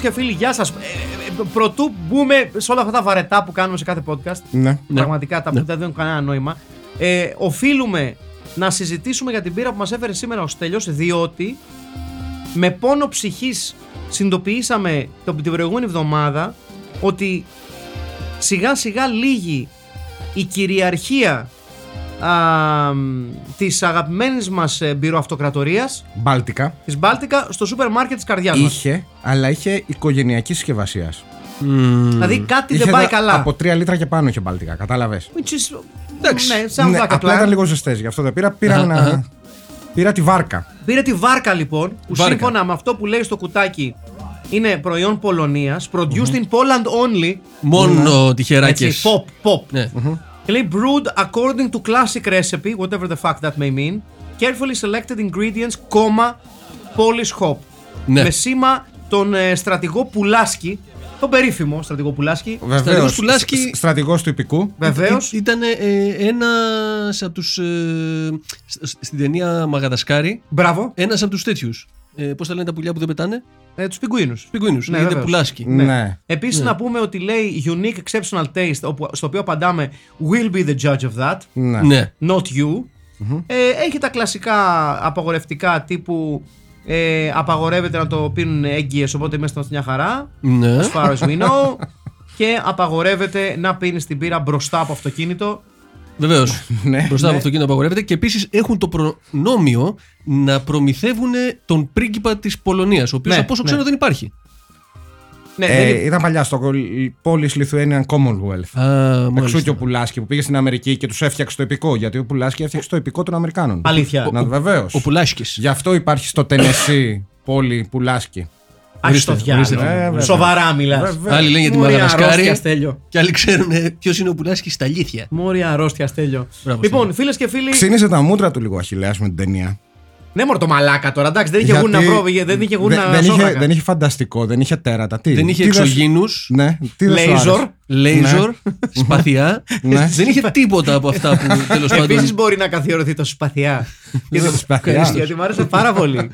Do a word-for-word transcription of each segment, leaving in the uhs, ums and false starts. Και φίλοι, γεια σας. Ε, πρωτού μπούμε σε όλα αυτά τα βαρετά που κάνουμε σε κάθε podcast, ναι, πραγματικά ναι, τα οποία ναι, δεν έχουν κανένα νόημα, ε, οφείλουμε να συζητήσουμε για την πείρα που μας έφερε σήμερα ο Στέλιος, διότι με πόνο ψυχής συνειδητοποιήσαμε την προηγούμενη εβδομάδα ότι σιγά σιγά λύγει η κυριαρχία α, της αγαπημένης μας μπυροαυτοκρατορίας Μπάλτικα, της Μπάλτικα στο σούπερ μάρκετ της καρδιάς μας. Είχε, αλλά είχε οικογενειακή συσκευασία. Mm. Δηλαδή κάτι είχε δεν πάει καλά. Από τρία λίτρα και πάνω είχε Μπάλτικα, κατάλαβες. Is... Ναι, σαν ναι, απλά ήταν λίγο ζεστές, γι' αυτό δεν πήρα. Πήρα, uh-huh, ένα... uh-huh. πήρα τη βάρκα. Πήρα τη βάρκα λοιπόν, που βάρκα, σύμφωνα με αυτό που λέει στο κουτάκι είναι προϊόν Πολωνίας, produced mm-hmm. in Poland only. Μόνο mm-hmm. τυχεράκες. Pop, pop. Ναι. Mm-hmm. Και λέει brewed according to classic recipe, whatever the fuck that may mean, carefully selected ingredients, comma, Polish hop. Ναι. Με σήμα τον ε, στρατηγό Πουλάσκι, τον περίφημο στρατηγό Πουλάσκι. Βεβαίως, Πουλάσκι, στρατηγός του Ιππικού. Βεβαίως. Ή, ήταν ε, ένας από τους, ε, στην ταινία Μαγαδασκάρη. Μπράβο. Ένας από τους τέτοιους. Ε, πώς τα λένε τα πουλιά που δεν πετάνε. Ε, τους πιγκουίνους. Πιγκουίνους, ναι, λέγεται Πουλάσκι. Ναι. Ναι. Επίσης ναι, να πούμε ότι λέει unique exceptional taste, στο οποίο απαντάμε will be the judge of that, ναι, ναι, not you. Mm-hmm. Ε, έχει τα κλασικά απαγορευτικά τύπου ε, απαγορεύεται να το πίνουν έγκυες, οπότε είμαστε μια χαρά. Ναι. As far as we know. Και απαγορεύεται να πίνεις την πύρα μπροστά από αυτοκίνητο. Βεβαίως. Ναι, μπροστά από ναι, αυτοκίνητο απαγορεύεται. Και επίσης έχουν το προνόμιο να προμηθεύουν τον πρίγκιπα της Πολωνίας, ο οποίος ναι, από όσο ναι, ξέρω δεν υπάρχει. Ναι, ε, δεν... Ήταν παλιά στο Polish Lithuanian Commonwealth. Α, εξού και ο Πουλάσκι που πήγε στην Αμερική και τους έφτιαξε το επικό. Γιατί ο Πουλάσκι έφτιαξε το επικό των Αμερικάνων. Αλήθεια. Να, βεβαίως. Ο, ο Πουλάσκης. Γι' αυτό υπάρχει στο Τενεσί πόλη Πουλάσκι. Αριστοφιάδη. Σοβαρά μιλάς. Άλλοι λένε για τη Μαδαγασκάρη. Και άλλοι ξέρουν ποιος είναι ο Πουλάσκης στα αλήθεια. Μόρια αρρώστια, Στέλιο. Λοιπόν, φίλες και φίλοι. Ξύνησε τα μούτρα του λίγο ο Αχιλλέας με την ταινία. Ναι, μωρό το μαλάκα τώρα. Εντάξει, δεν είχε γούνα πρόβηγε, δεν είχε γούνα σώρακα. Δεν είχε φανταστικό, δεν είχε τέρατα. Δεν είχε εξωγήνους. Λέιζορ. Σπαθιά. Δεν είχε τίποτα από αυτά που τέλος πάντων. Επίσης μπορεί να καθιερωθεί το σπαθιά. Γιατί μου άρεσε πάρα πολύ.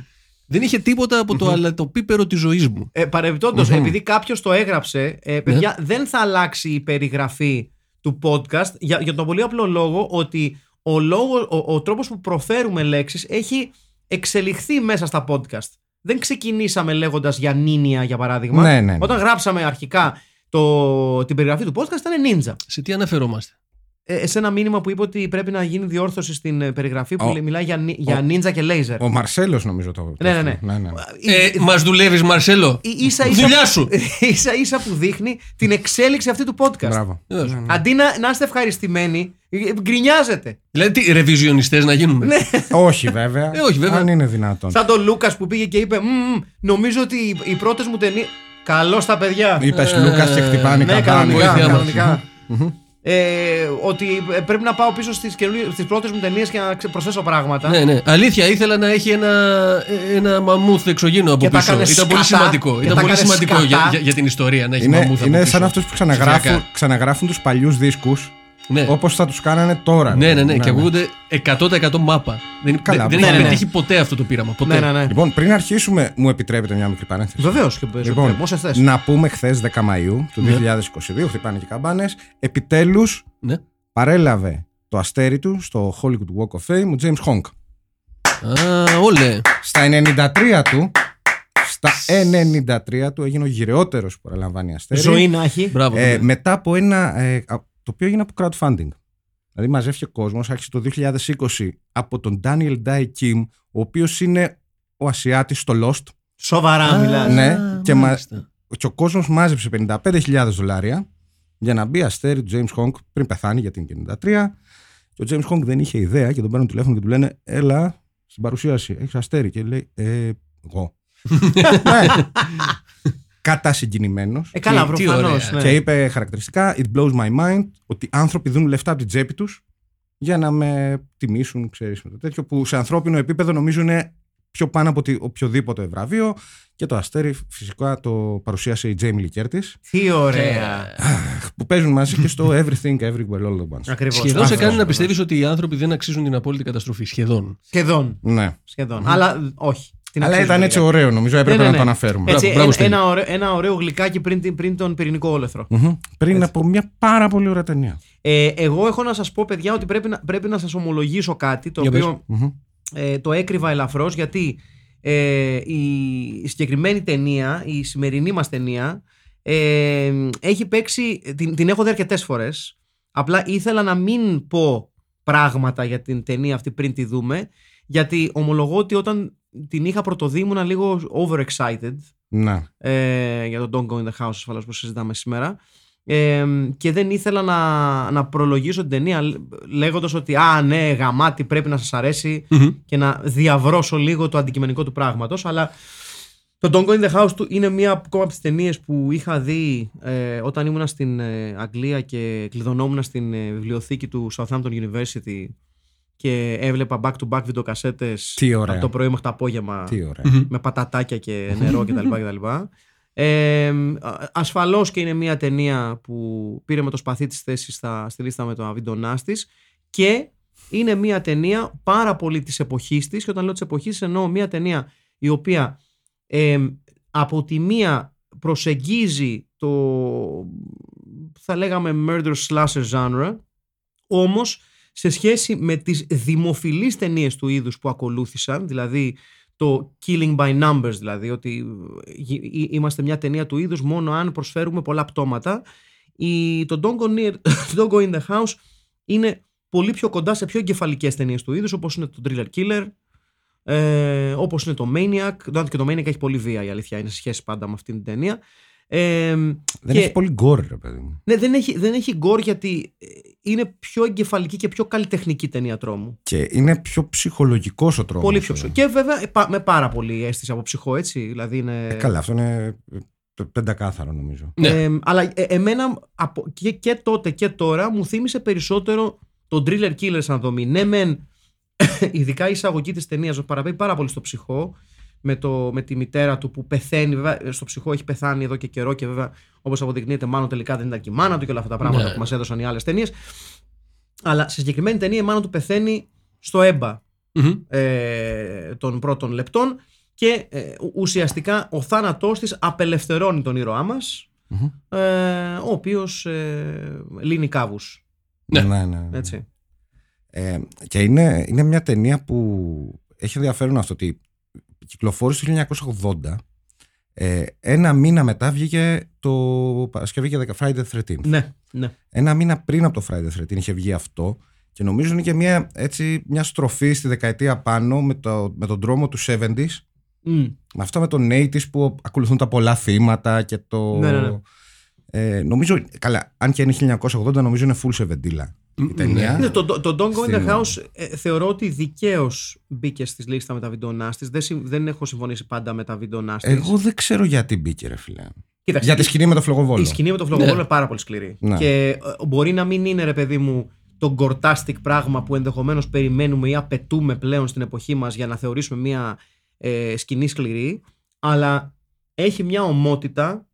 Δεν είχε τίποτα από το αλατοπίπερο της ζωής μου. Ε, παρεμπιπτόντως, mm-hmm. επειδή κάποιος το έγραψε, ε, παιδιά, yeah. δεν θα αλλάξει η περιγραφή του podcast για, για τον πολύ απλό λόγο ότι ο, λόγο, ο, ο τρόπος που προφέρουμε λέξεις έχει εξελιχθεί μέσα στα podcast. Δεν ξεκινήσαμε λέγοντας για νίνια, για παράδειγμα. Ναι, ναι, ναι. Όταν γράψαμε αρχικά το, την περιγραφή του podcast ήταν νίντζα. Σε τι αναφερόμαστε? Ε, σε ένα μήνυμα που είπε ότι πρέπει να γίνει διόρθωση στην περιγραφή που oh. μιλάει για, για oh. νίντζα και λέιζερ. Ο Μαρσέλος νομίζω το. Ναι, ναι, ναι. ναι, ναι. Ε, ε, μας δουλεύεις, Μαρσέλο. Δουλειά σου. Ίσα ίσα που δείχνει την εξέλιξη αυτή του podcast. Μπράβο. Ναι, ναι. Αντί να, να είστε ευχαριστημένοι, γκρινιάζετε. Δηλαδή, τι ρεβιζιονιστές να γίνουμε. όχι, βέβαια. ε, όχι, βέβαια. Αν είναι δυνατόν. Σαν τον Λούκας που πήγε και είπε, νομίζω ότι οι, οι πρώτες μου ταινίες. Καλώς τα παιδιά. Είπες Λούκας και χτυπάνε κανονικά. Ε, ότι πρέπει να πάω πίσω στις, στις πρώτες μου ταινίες και να προσθέσω πράγματα. Ναι, ναι. Αλήθεια, ήθελα να έχει ένα, ένα μαμούθ εξωγήινο από και πίσω. Ήταν σκατά, πολύ σημαντικό, ήταν πολύ σημαντικό για, για, για την ιστορία να έχει είναι, μαμούθ. Είναι από πίσω, σαν αυτούς που ξαναγράφουν, ξαναγράφουν τους παλιούς δίσκους. Ναι. Όπως θα τους κάνανε τώρα. Ναι, ναι, ναι, ναι, ναι. Και ακούγονται εκατό τοις εκατό μάπα. Δεν, Καλά, δεν ναι, έχει ναι, πετύχει ναι. ποτέ αυτό το πείραμα. Ποτέ. Ναι, ναι, ναι. Λοιπόν, πριν αρχίσουμε, μου επιτρέπετε μια μικρή παρένθεση. Βεβαίως. Λοιπόν, να πούμε χθες δέκα Μαΐου του ναι. δύο χιλιάδες είκοσι δύο, χτυπάνε και καμπάνες. Επιτέλους ναι. παρέλαβε το αστέρι του στο Hollywood Walk of Fame ο James Hong. Α, όλε. Στα ενενήντα τρία του. Στα ενενήντα τρία του έγινε ο γυραιότερος που παραλαμβάνει αστέρι. Ζωή να έχει. Ε, μετά από ένα. Ε, το οποίο έγινε από crowdfunding. Δηλαδή μαζεύτηκε ο κόσμος, άρχισε το δύο χιλιάδες είκοσι από τον Daniel Dae Kim, ο οποίος είναι ο Ασιάτης στο Lost. Σοβαρά μιλάς. Ναι, α, και, μα... και ο κόσμος μάζεψε πενήντα πέντε χιλιάδες δολάρια για να μπει αστέρι του James Hong πριν πεθάνει, γιατί είναι ενενήντα τρία. Και ο James Hong δεν είχε ιδέα και τον παίρνουν τηλέφωνο και του λένε έλα στην παρουσίαση, έχεις αστέρι. Και λέει ε, εγώ. Ναι. Κατά συγκινημένος. Ε, καλά, προφανώς. Και, ναι. και είπε χαρακτηριστικά It blows my mind, ότι άνθρωποι δίνουν λεφτά από την τσέπη τους για να με τιμήσουν, ξέρεις, με το τέτοιο που σε ανθρώπινο επίπεδο νομίζω είναι πιο πάνω από το οποιοδήποτε βραβείο. Και το αστέρι φυσικά το παρουσίασε η Jamie Lee Curtis. Τι ωραία! Που παίζουν μαζί και στο Everything Everywhere All at Once. Ακριβώς. Σχεδόν σε κάνει να πιστεύεις ότι οι άνθρωποι δεν αξίζουν την απόλυτη καταστροφή. Σχεδόν. Σχεδόν. Ναι. Σχεδόν. Mm-hmm. Αλλά όχι. Αλλά ήταν δηλαδή. Έτσι ωραίο, νομίζω. Έπρεπε ναι, ναι, ναι. να το αναφέρουμε. Έτσι, Μπράβο, ένα, ένα, ωραίο, ένα ωραίο γλυκάκι πριν, πριν τον πυρηνικό όλεθρο. Mm-hmm. Πριν έτσι. Από μια πάρα πολύ ωραία ταινία. Ε, εγώ έχω να σας πω, παιδιά, ότι πρέπει να, πρέπει να σας ομολογήσω κάτι το οποίο mm-hmm. ε, το έκρυβα ελαφρώς, γιατί ε, η συγκεκριμένη ταινία, η σημερινή μας ταινία, ε, έχει παίξει. Την, την έχω δει αρκετές φορές. Απλά ήθελα να μην πω πράγματα για την ταινία αυτή πριν τη δούμε, γιατί ομολογώ ότι όταν. Την είχα πρωτοδεί, ήμουνα λίγο overexcited ε, για το Don't Go in the House, ασφαλώς, που συζητάμε σήμερα. Ε, και δεν ήθελα να, να προλογίσω την ταινία λέγοντας ότι «Α, ναι, γαμάτι, πρέπει να σας αρέσει» mm-hmm. και να διαβρώσω λίγο το αντικειμενικό του πράγματος. Αλλά το Don't Go in the House του είναι μία ακόμα από τις ταινίες που είχα δει ε, όταν ήμουνα στην ε, Αγγλία και κλειδωνόμουν στην ε, βιβλιοθήκη του Southampton University. Και έβλεπα back-to-back βιντεοκασέτες από το πρωί μέχρι το απόγευμα. Με πατατάκια και νερό κτλ. Ε, ασφαλώς και είναι μια ταινία που πήρε με το σπαθί της θέσης στα, στη λίστα με το αβιντονάς της. Και είναι μια ταινία πάρα πολύ της εποχής της. Και όταν λέω της εποχής εννοώ μια ταινία η οποία ε, από τη μία προσεγγίζει το, θα λέγαμε, murder slasher genre, όμως σε σχέση με τις δημοφιλείς ταινίες του είδους που ακολούθησαν, δηλαδή το Killing by Numbers, δηλαδή ότι είμαστε μια ταινία του είδους μόνο αν προσφέρουμε πολλά πτώματα, η, το Don't Go, near, Don't Go in the House είναι πολύ πιο κοντά σε πιο εγκεφαλικές ταινίες του είδους, όπως είναι το Driller Killer, ε, όπως είναι το Maniac. Δηλαδή και το Maniac έχει πολύ βία, η αλήθεια είναι, σε σχέση πάντα με αυτή την ταινία. Ε, δεν και... έχει πολύ γκορ, ρε παιδί μου. Ναι, δεν έχει, δεν έχει γκορ, γιατί είναι πιο εγκεφαλική και πιο καλλιτεχνική ταινία τρόμου. Και είναι πιο ψυχολογικός ο τρόμος. Πολύ πιο ψυχολογικός. Και βέβαια με πάρα πολύ αίσθηση από ψυχό, έτσι. Δηλαδή είναι... ε, καλά, αυτό είναι πεντακάθαρο, νομίζω. Ναι. Ε, αλλά εμένα και, και τότε και τώρα μου θύμισε περισσότερο τον Driller Killer σαν δομή. Ναι, μεν, ειδικά η εισαγωγή της ταινίας παραπέμπει πάρα πολύ στο ψυχό. Με, το, με τη μητέρα του που πεθαίνει, βέβαια, στο ψυχό έχει πεθάνει εδώ και καιρό και βέβαια, όπως αποδεικνύεται, μάλλον τελικά δεν ήταν και η μάνα του και όλα αυτά τα πράγματα ναι. που μας έδωσαν οι άλλες ταινίες. Αλλά σε συγκεκριμένη ταινία η μάνα του πεθαίνει στο έμπα mm-hmm. ε, των πρώτων λεπτών και ε, ουσιαστικά ο θάνατός της απελευθερώνει τον ήρωά μας, mm-hmm. ε, ο οποίος ε, λύνει κάβους. Ναι, ναι, ναι. ναι. Έτσι. Ε, και είναι, είναι μια ταινία που έχει ενδιαφέρον αυτό ότι κυκλοφόρησε το χίλια εννιακόσια ογδόντα. Ε, ένα μήνα μετά βγήκε το Παρασκευή και Friday the thirteenth. Ναι, ναι. Ένα μήνα πριν από το Friday the thirteenth είχε βγει αυτό και νομίζω είναι και μια, έτσι, μια στροφή στη δεκαετία πάνω με, το, με τον τρόμο του εβδομήντα. Mm. Με αυτά με τον ογδόντα που ακολουθούν τα πολλά θύματα και το... Ναι, ναι, ναι. Ε, νομίζω, καλά, αν και είναι χίλια εννιακόσια ογδόντα νομίζω είναι full εβδομήντα. Ναι, το, το, το Don't Go in the House ε, θεωρώ ότι δικαίως μπήκε στη λίστα με τα βιντεονάστης. Δεν, δεν έχω συμφωνήσει πάντα με τα βιντεονάστης. Εγώ δεν ξέρω γιατί μπήκε, ρε φίλε. Κοίταξε, για τη σκηνή με το φλογοβόλο. Η σκηνή με το φλογοβόλο ναι. είναι πάρα πολύ σκληρή. Ναι. Και μπορεί να μην είναι, ρε παιδί μου, το γκορτάστικ πράγμα που ενδεχομένως περιμένουμε ή απαιτούμε πλέον στην εποχή μας για να θεωρήσουμε μια ε, σκηνή σκληρή. Αλλά έχει μια ομότητα.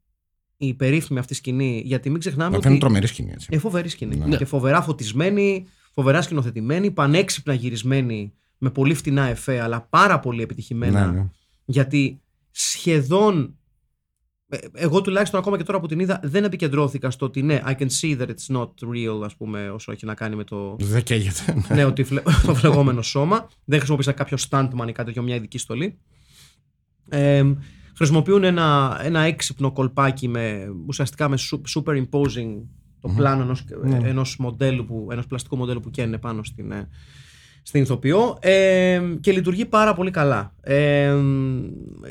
Η περίφημη αυτή σκηνή, γιατί μην ξεχνάμε. Αυτή είναι τρομερή σκηνή. Έτσι. Ε, φοβερή σκηνή. Ναι. Και φοβερά φωτισμένη, φοβερά σκηνοθετημένη, πανέξυπνα γυρισμένη, με πολύ φτηνά εφέ, αλλά πάρα πολύ επιτυχημένα. Ναι, ναι. Γιατί σχεδόν. Εγώ τουλάχιστον ακόμα και τώρα που την είδα, δεν επικεντρώθηκα στο ότι ναι, I can see that it's not real, ας πούμε, όσο έχει να κάνει με το. Δεν καίγεται. Ναι, ναι ότι φλε... το φλεγόμενο σώμα. Δεν χρησιμοποίησα κάποιο stuntman ή κάτι για μια ειδική στολή. Ε, Χρησιμοποιούν ένα, ένα έξυπνο κολπάκι με, ουσιαστικά με superimposing το mm-hmm. πλάνο ενός, mm-hmm. ενός, μοντέλου που, ενός πλαστικού μοντέλου που καίνε πάνω στην, στην ηθοποιό ε, και λειτουργεί πάρα πολύ καλά. Ε,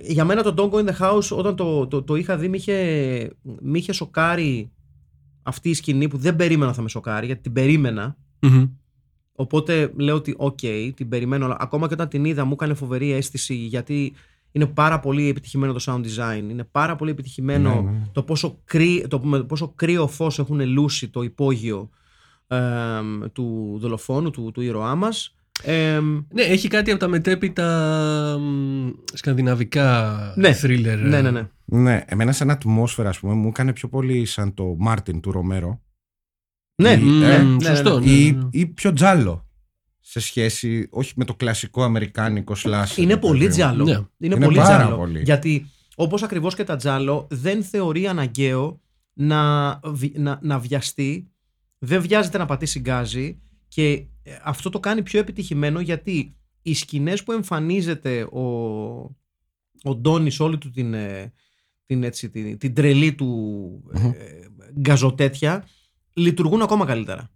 για μένα το Don't Go in the House όταν το, το, το είχα δει μ' είχε, μ' είχε σοκάρει αυτή η σκηνή που δεν περίμενα θα με σοκάρει γιατί την περίμενα. Mm-hmm. Οπότε λέω ότι οκ, okay, την περιμένω. Ακόμα και όταν την είδα μου έκανε φοβερή αίσθηση γιατί είναι πάρα πολύ επιτυχημένο το sound design. Είναι πάρα πολύ επιτυχημένο ναι, ναι. το πόσο, κρύ, το, πόσο κρύο φως έχουν λούσει το υπόγειο ε, του δολοφόνου, του, του ήρωά μας. Ε, ναι, έχει κάτι από τα μετέπειτα σκανδιναβικά ναι, thriller. Ναι, ναι, ναι. Ναι, εμένα σαν ατμόσφαιρα ας πούμε, μου έκανε πιο πολύ σαν το Martin του Ρομέρο. Ναι, ή, ναι, ε, ναι, σωστό, ναι, ναι. Ή, ή πιο Giallo. Σε σχέση, όχι με το κλασικό αμερικάνικο σλάσερ. Είναι πολύ Giallo. Ναι. Είναι, είναι πολύ Giallo. Γιατί όπως ακριβώς και τα Giallo δεν θεωρεί αναγκαίο να, να, να βιαστεί, δεν βιάζεται να πατήσει γκάζι και αυτό το κάνει πιο επιτυχημένο γιατί οι σκηνές που εμφανίζεται ο, ο Ντόνις όλη του την, την, έτσι, την, την τρελή του mm-hmm. γκαζοτέτια λειτουργούν ακόμα καλύτερα.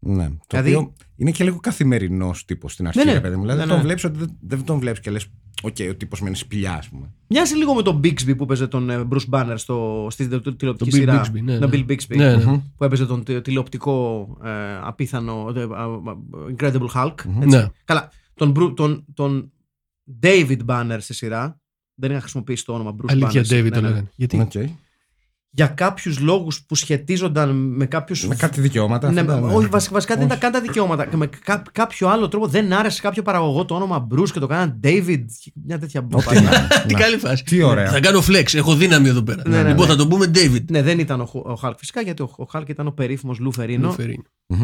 Ναι, το δηλαδή... οποίο είναι και λίγο καθημερινός τύπος στην αρχή. Ναι, ναι, παιδί μου. Δηλαδή ναι, ναι. τον βλέπεις, δεν τον βλέπεις και λες, οκ, okay, ο τύπος μένει σπηλιά, ας πούμε. Μοιάζει λίγο με τον Bixby που έπαιζε τον Bruce Banner στο, στη τηλεοπτική σειρά. Bixby, ναι, ναι. Τον Bill Bixby. Ναι, ναι. Που έπαιζε τον τηλεοπτικό ε, απίθανο ε, Incredible Hulk. Mm-hmm. Ναι. Καλά. Τον, τον, τον David Banner στη σειρά. Δεν είχα χρησιμοποιήσει το όνομα Bruce Αλήθεια, Banner. Αλήθεια, David ναι, ναι. το λέγανε. Γιατί. Okay. Για κάποιους λόγους που σχετίζονταν με κάποιους. Με κάτι δικαιώματα. Ναι, αυτά, ναι. Όχι, βασικά, βασικά όχι. δεν ήταν καν τα δικαιώματα. Με κά, κάποιο άλλο τρόπο δεν άρεσε κάποιο παραγωγό το όνομα Bruce και το κάναν David. Μια τέτοια μπουφάλα. Ναι, ναι. Τι καλή φάση. Τι ωραία. Θα κάνω flex. Έχω δύναμη εδώ πέρα. Ναι, ναι, ναι. Λοιπόν, θα το πούμε David. Ναι, δεν ήταν ο, ο Hulk φυσικά γιατί ο, ο Hulk ήταν ο περίφημος Lou Ferrigno.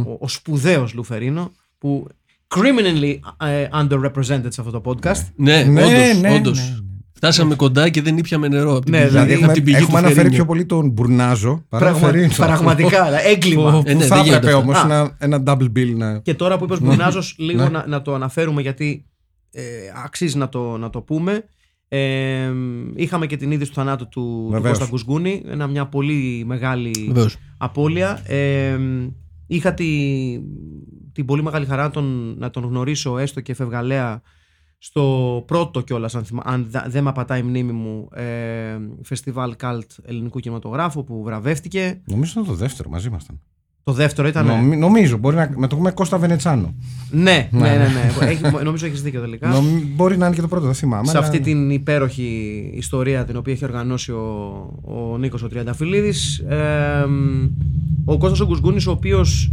Ο, ο σπουδαίος Lou Ferrigno που criminally uh, underrepresented σε αυτό το podcast. Ναι, ναι, όντως. Ναι, όντως. Ναι, ναι. Φτάσαμε κοντά και δεν ήπιαμε νερό. Από την ναι, δηλαδή έχουμε, την έχουμε αναφέρει πιο πολύ τον Μπουρνάζο. Πραγματικά, έγκλημα. ε, ναι, θα έπρεπε όμως ένα, ένα double bill να... Και τώρα που είπες Μπουρνάζος, λίγο ναι. να, να το αναφέρουμε γιατί ε, αξίζει να το, να το πούμε. Ε, είχαμε και την είδηση του θανάτου του, του Κώστα Γκουσγκούνη. Ένα, μια πολύ μεγάλη Βεβαίως. απώλεια. Ε, είχα τη, την πολύ μεγάλη χαρά τον, να τον γνωρίσω έστω και φευγαλέα. Στο πρώτο κιόλας, αν, αν δεν με απατάει η μνήμη μου, ε, φεστιβάλ Καλτ ελληνικού κινηματογράφου που βραβεύτηκε. Νομίζω ήταν το δεύτερο, μαζί ήμασταν. Το δεύτερο ήταν. Νομι, νομίζω, μπορεί να. Με το πούμε Κώστα Βενετσάνο. Ναι, ναι, ναι. ναι. Έχει, νομίζω έχεις δίκιο τελικά. Νομι, μπορεί να είναι και το πρώτο, δεν θυμάμαι. Σε αλλά... αυτή την υπέροχη ιστορία την οποία έχει οργανώσει ο, ο Νίκος ο Τριανταφυλλίδης. Ε, ο Κώστας ο Γκουσγκούνης, ο οποίος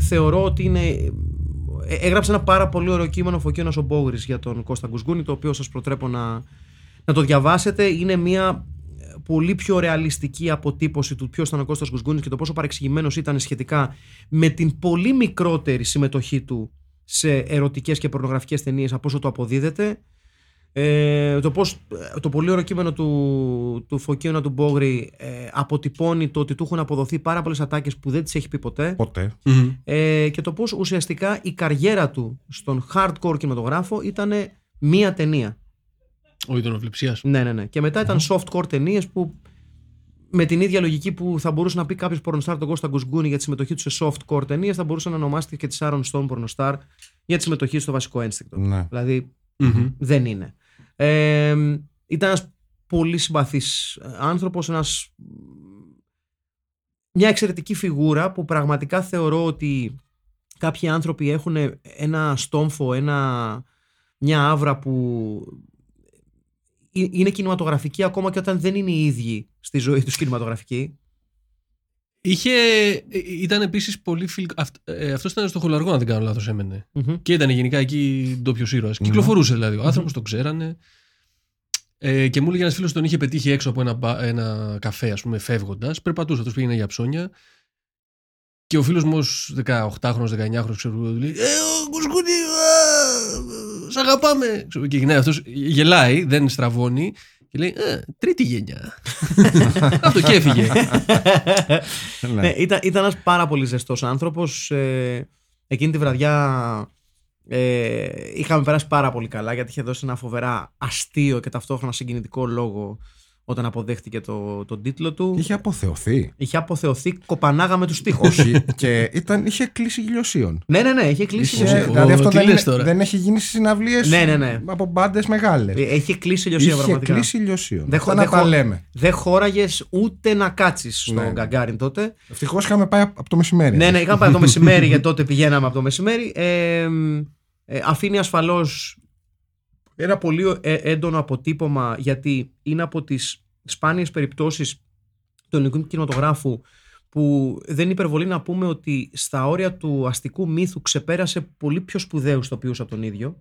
θεωρώ ότι είναι. Έγραψε ένα πάρα πολύ ωραίο κείμενο ο Φωκίωνας ο Μπόγρης για τον Κώστα Γκουσγκούνη, το οποίο σας προτρέπω να, να το διαβάσετε. Είναι μια πολύ πιο ρεαλιστική αποτύπωση του ποιος ήταν ο Κώστας Γκουσγκούνης και το πόσο παρεξηγημένος ήταν σχετικά με την πολύ μικρότερη συμμετοχή του σε ερωτικές και πορνογραφικές ταινίες από όσο το αποδίδεται. Ε, το, πώς, το πολύ ωραίο κείμενο του, του Φωκίωνα του Μπόγρη ε, αποτυπώνει το ότι του έχουν αποδοθεί πάρα πολλές ατάκες που δεν τις έχει πει ποτέ, ποτέ. Mm-hmm. Ε, και το πώς ουσιαστικά η καριέρα του στον hardcore κινηματογράφο ήταν μία ταινία. Ο Ιδωροφληψίας. Ναι, ναι, ναι. Και μετά ήταν mm-hmm. softcore ταινίες που με την ίδια λογική που θα μπορούσε να πει κάποιος πορνοστάρ τον Κώστα Γκουσγκούνη για τη συμμετοχή του σε softcore ταινίες, θα μπορούσε να ονομάσει και τη Sharon Stone πορνοστάρ για τη συμμετοχή στο βασικό ένστικτο. Mm-hmm. Δηλαδή mm-hmm. δεν είναι. Ε, ήταν ένας πολύ συμπαθής άνθρωπος, ένας, μια εξαιρετική φιγούρα που πραγματικά θεωρώ ότι κάποιοι άνθρωποι έχουν ένα στόμφο, ένα, μια άβρα που είναι κινηματογραφική ακόμα και όταν δεν είναι οι ίδιοι στη ζωή τους κινηματογραφική. Είχε, ήταν επίσης πολύ φιλικό. Αυτ, ε, αυτός ήταν στο Χολαργό, αν δεν κάνω λάθος, έμενε. Mm-hmm. Και ήταν γενικά εκεί ντόπιος ήρωας. Mm-hmm. Κυκλοφορούσε δηλαδή. Ο άνθρωπος mm-hmm. τον ξέρανε. Ε, και μου έλεγε ένας φίλος τον είχε πετύχει έξω από ένα, ένα καφέ, ας πούμε, φεύγοντας. Περπατούσε, αυτός πήγαινε για ψώνια. Και ο φίλος μου, ως δεκαοχτάχρονος, δεκαεννιάχρονος, ξέρω εγώ, λέει: Ε, ο Γκουσγκούνη, σ' αγαπάμε. Και γυρνάει αυτός, γελάει, δεν στραβώνει. Και λέει, ε, τρίτη γενιά. Αυτό και έφυγε. Ναι, ήταν, ήταν ένας πάρα πολύ ζεστός άνθρωπος. Ε, εκείνη τη βραδιά ε, είχαμε περάσει πάρα πολύ καλά γιατί είχε δώσει ένα φοβερά αστείο και ταυτόχρονα συγκινητικό λόγο όταν αποδέχτηκε το, τον τίτλο του. Είχε αποθεωθεί. Είχε αποθεωθεί, κοπανάγα με τους τοίχους. Όχι, και ήταν, είχε κλείσει γλωσσίων. Ναι, ναι, ναι, είχε κλείσει γλωσσίων. Δηλαδή αυτό δεν, είναι, δεν έχει γίνει στις συναυλίες ναι, ναι, ναι. από μπάντες μεγάλες. Έχει κλείσει γλωσσίων πραγματικά. Είχε κλείσει γλωσσίων. Δεν χω, δε χώραγες ούτε να κάτσεις στον ναι. Γκαγκάριν τότε. Ευτυχώς είχαμε πάει από το μεσημέρι. Ναι, ναι, είχαμε πάει από το μεσημέρι, γιατί τότε πηγαίναμε από το μεσημέρι. Ε, ε, αφήνει ασφαλώς. Ένα πολύ έντονο αποτύπωμα, γιατί είναι από τις σπάνιες περιπτώσεις του ελληνικού κινηματογράφου που δεν υπερβολεί να πούμε ότι στα όρια του αστικού μύθου ξεπέρασε πολύ πιο σπουδαίους τοπίους από τον ίδιο.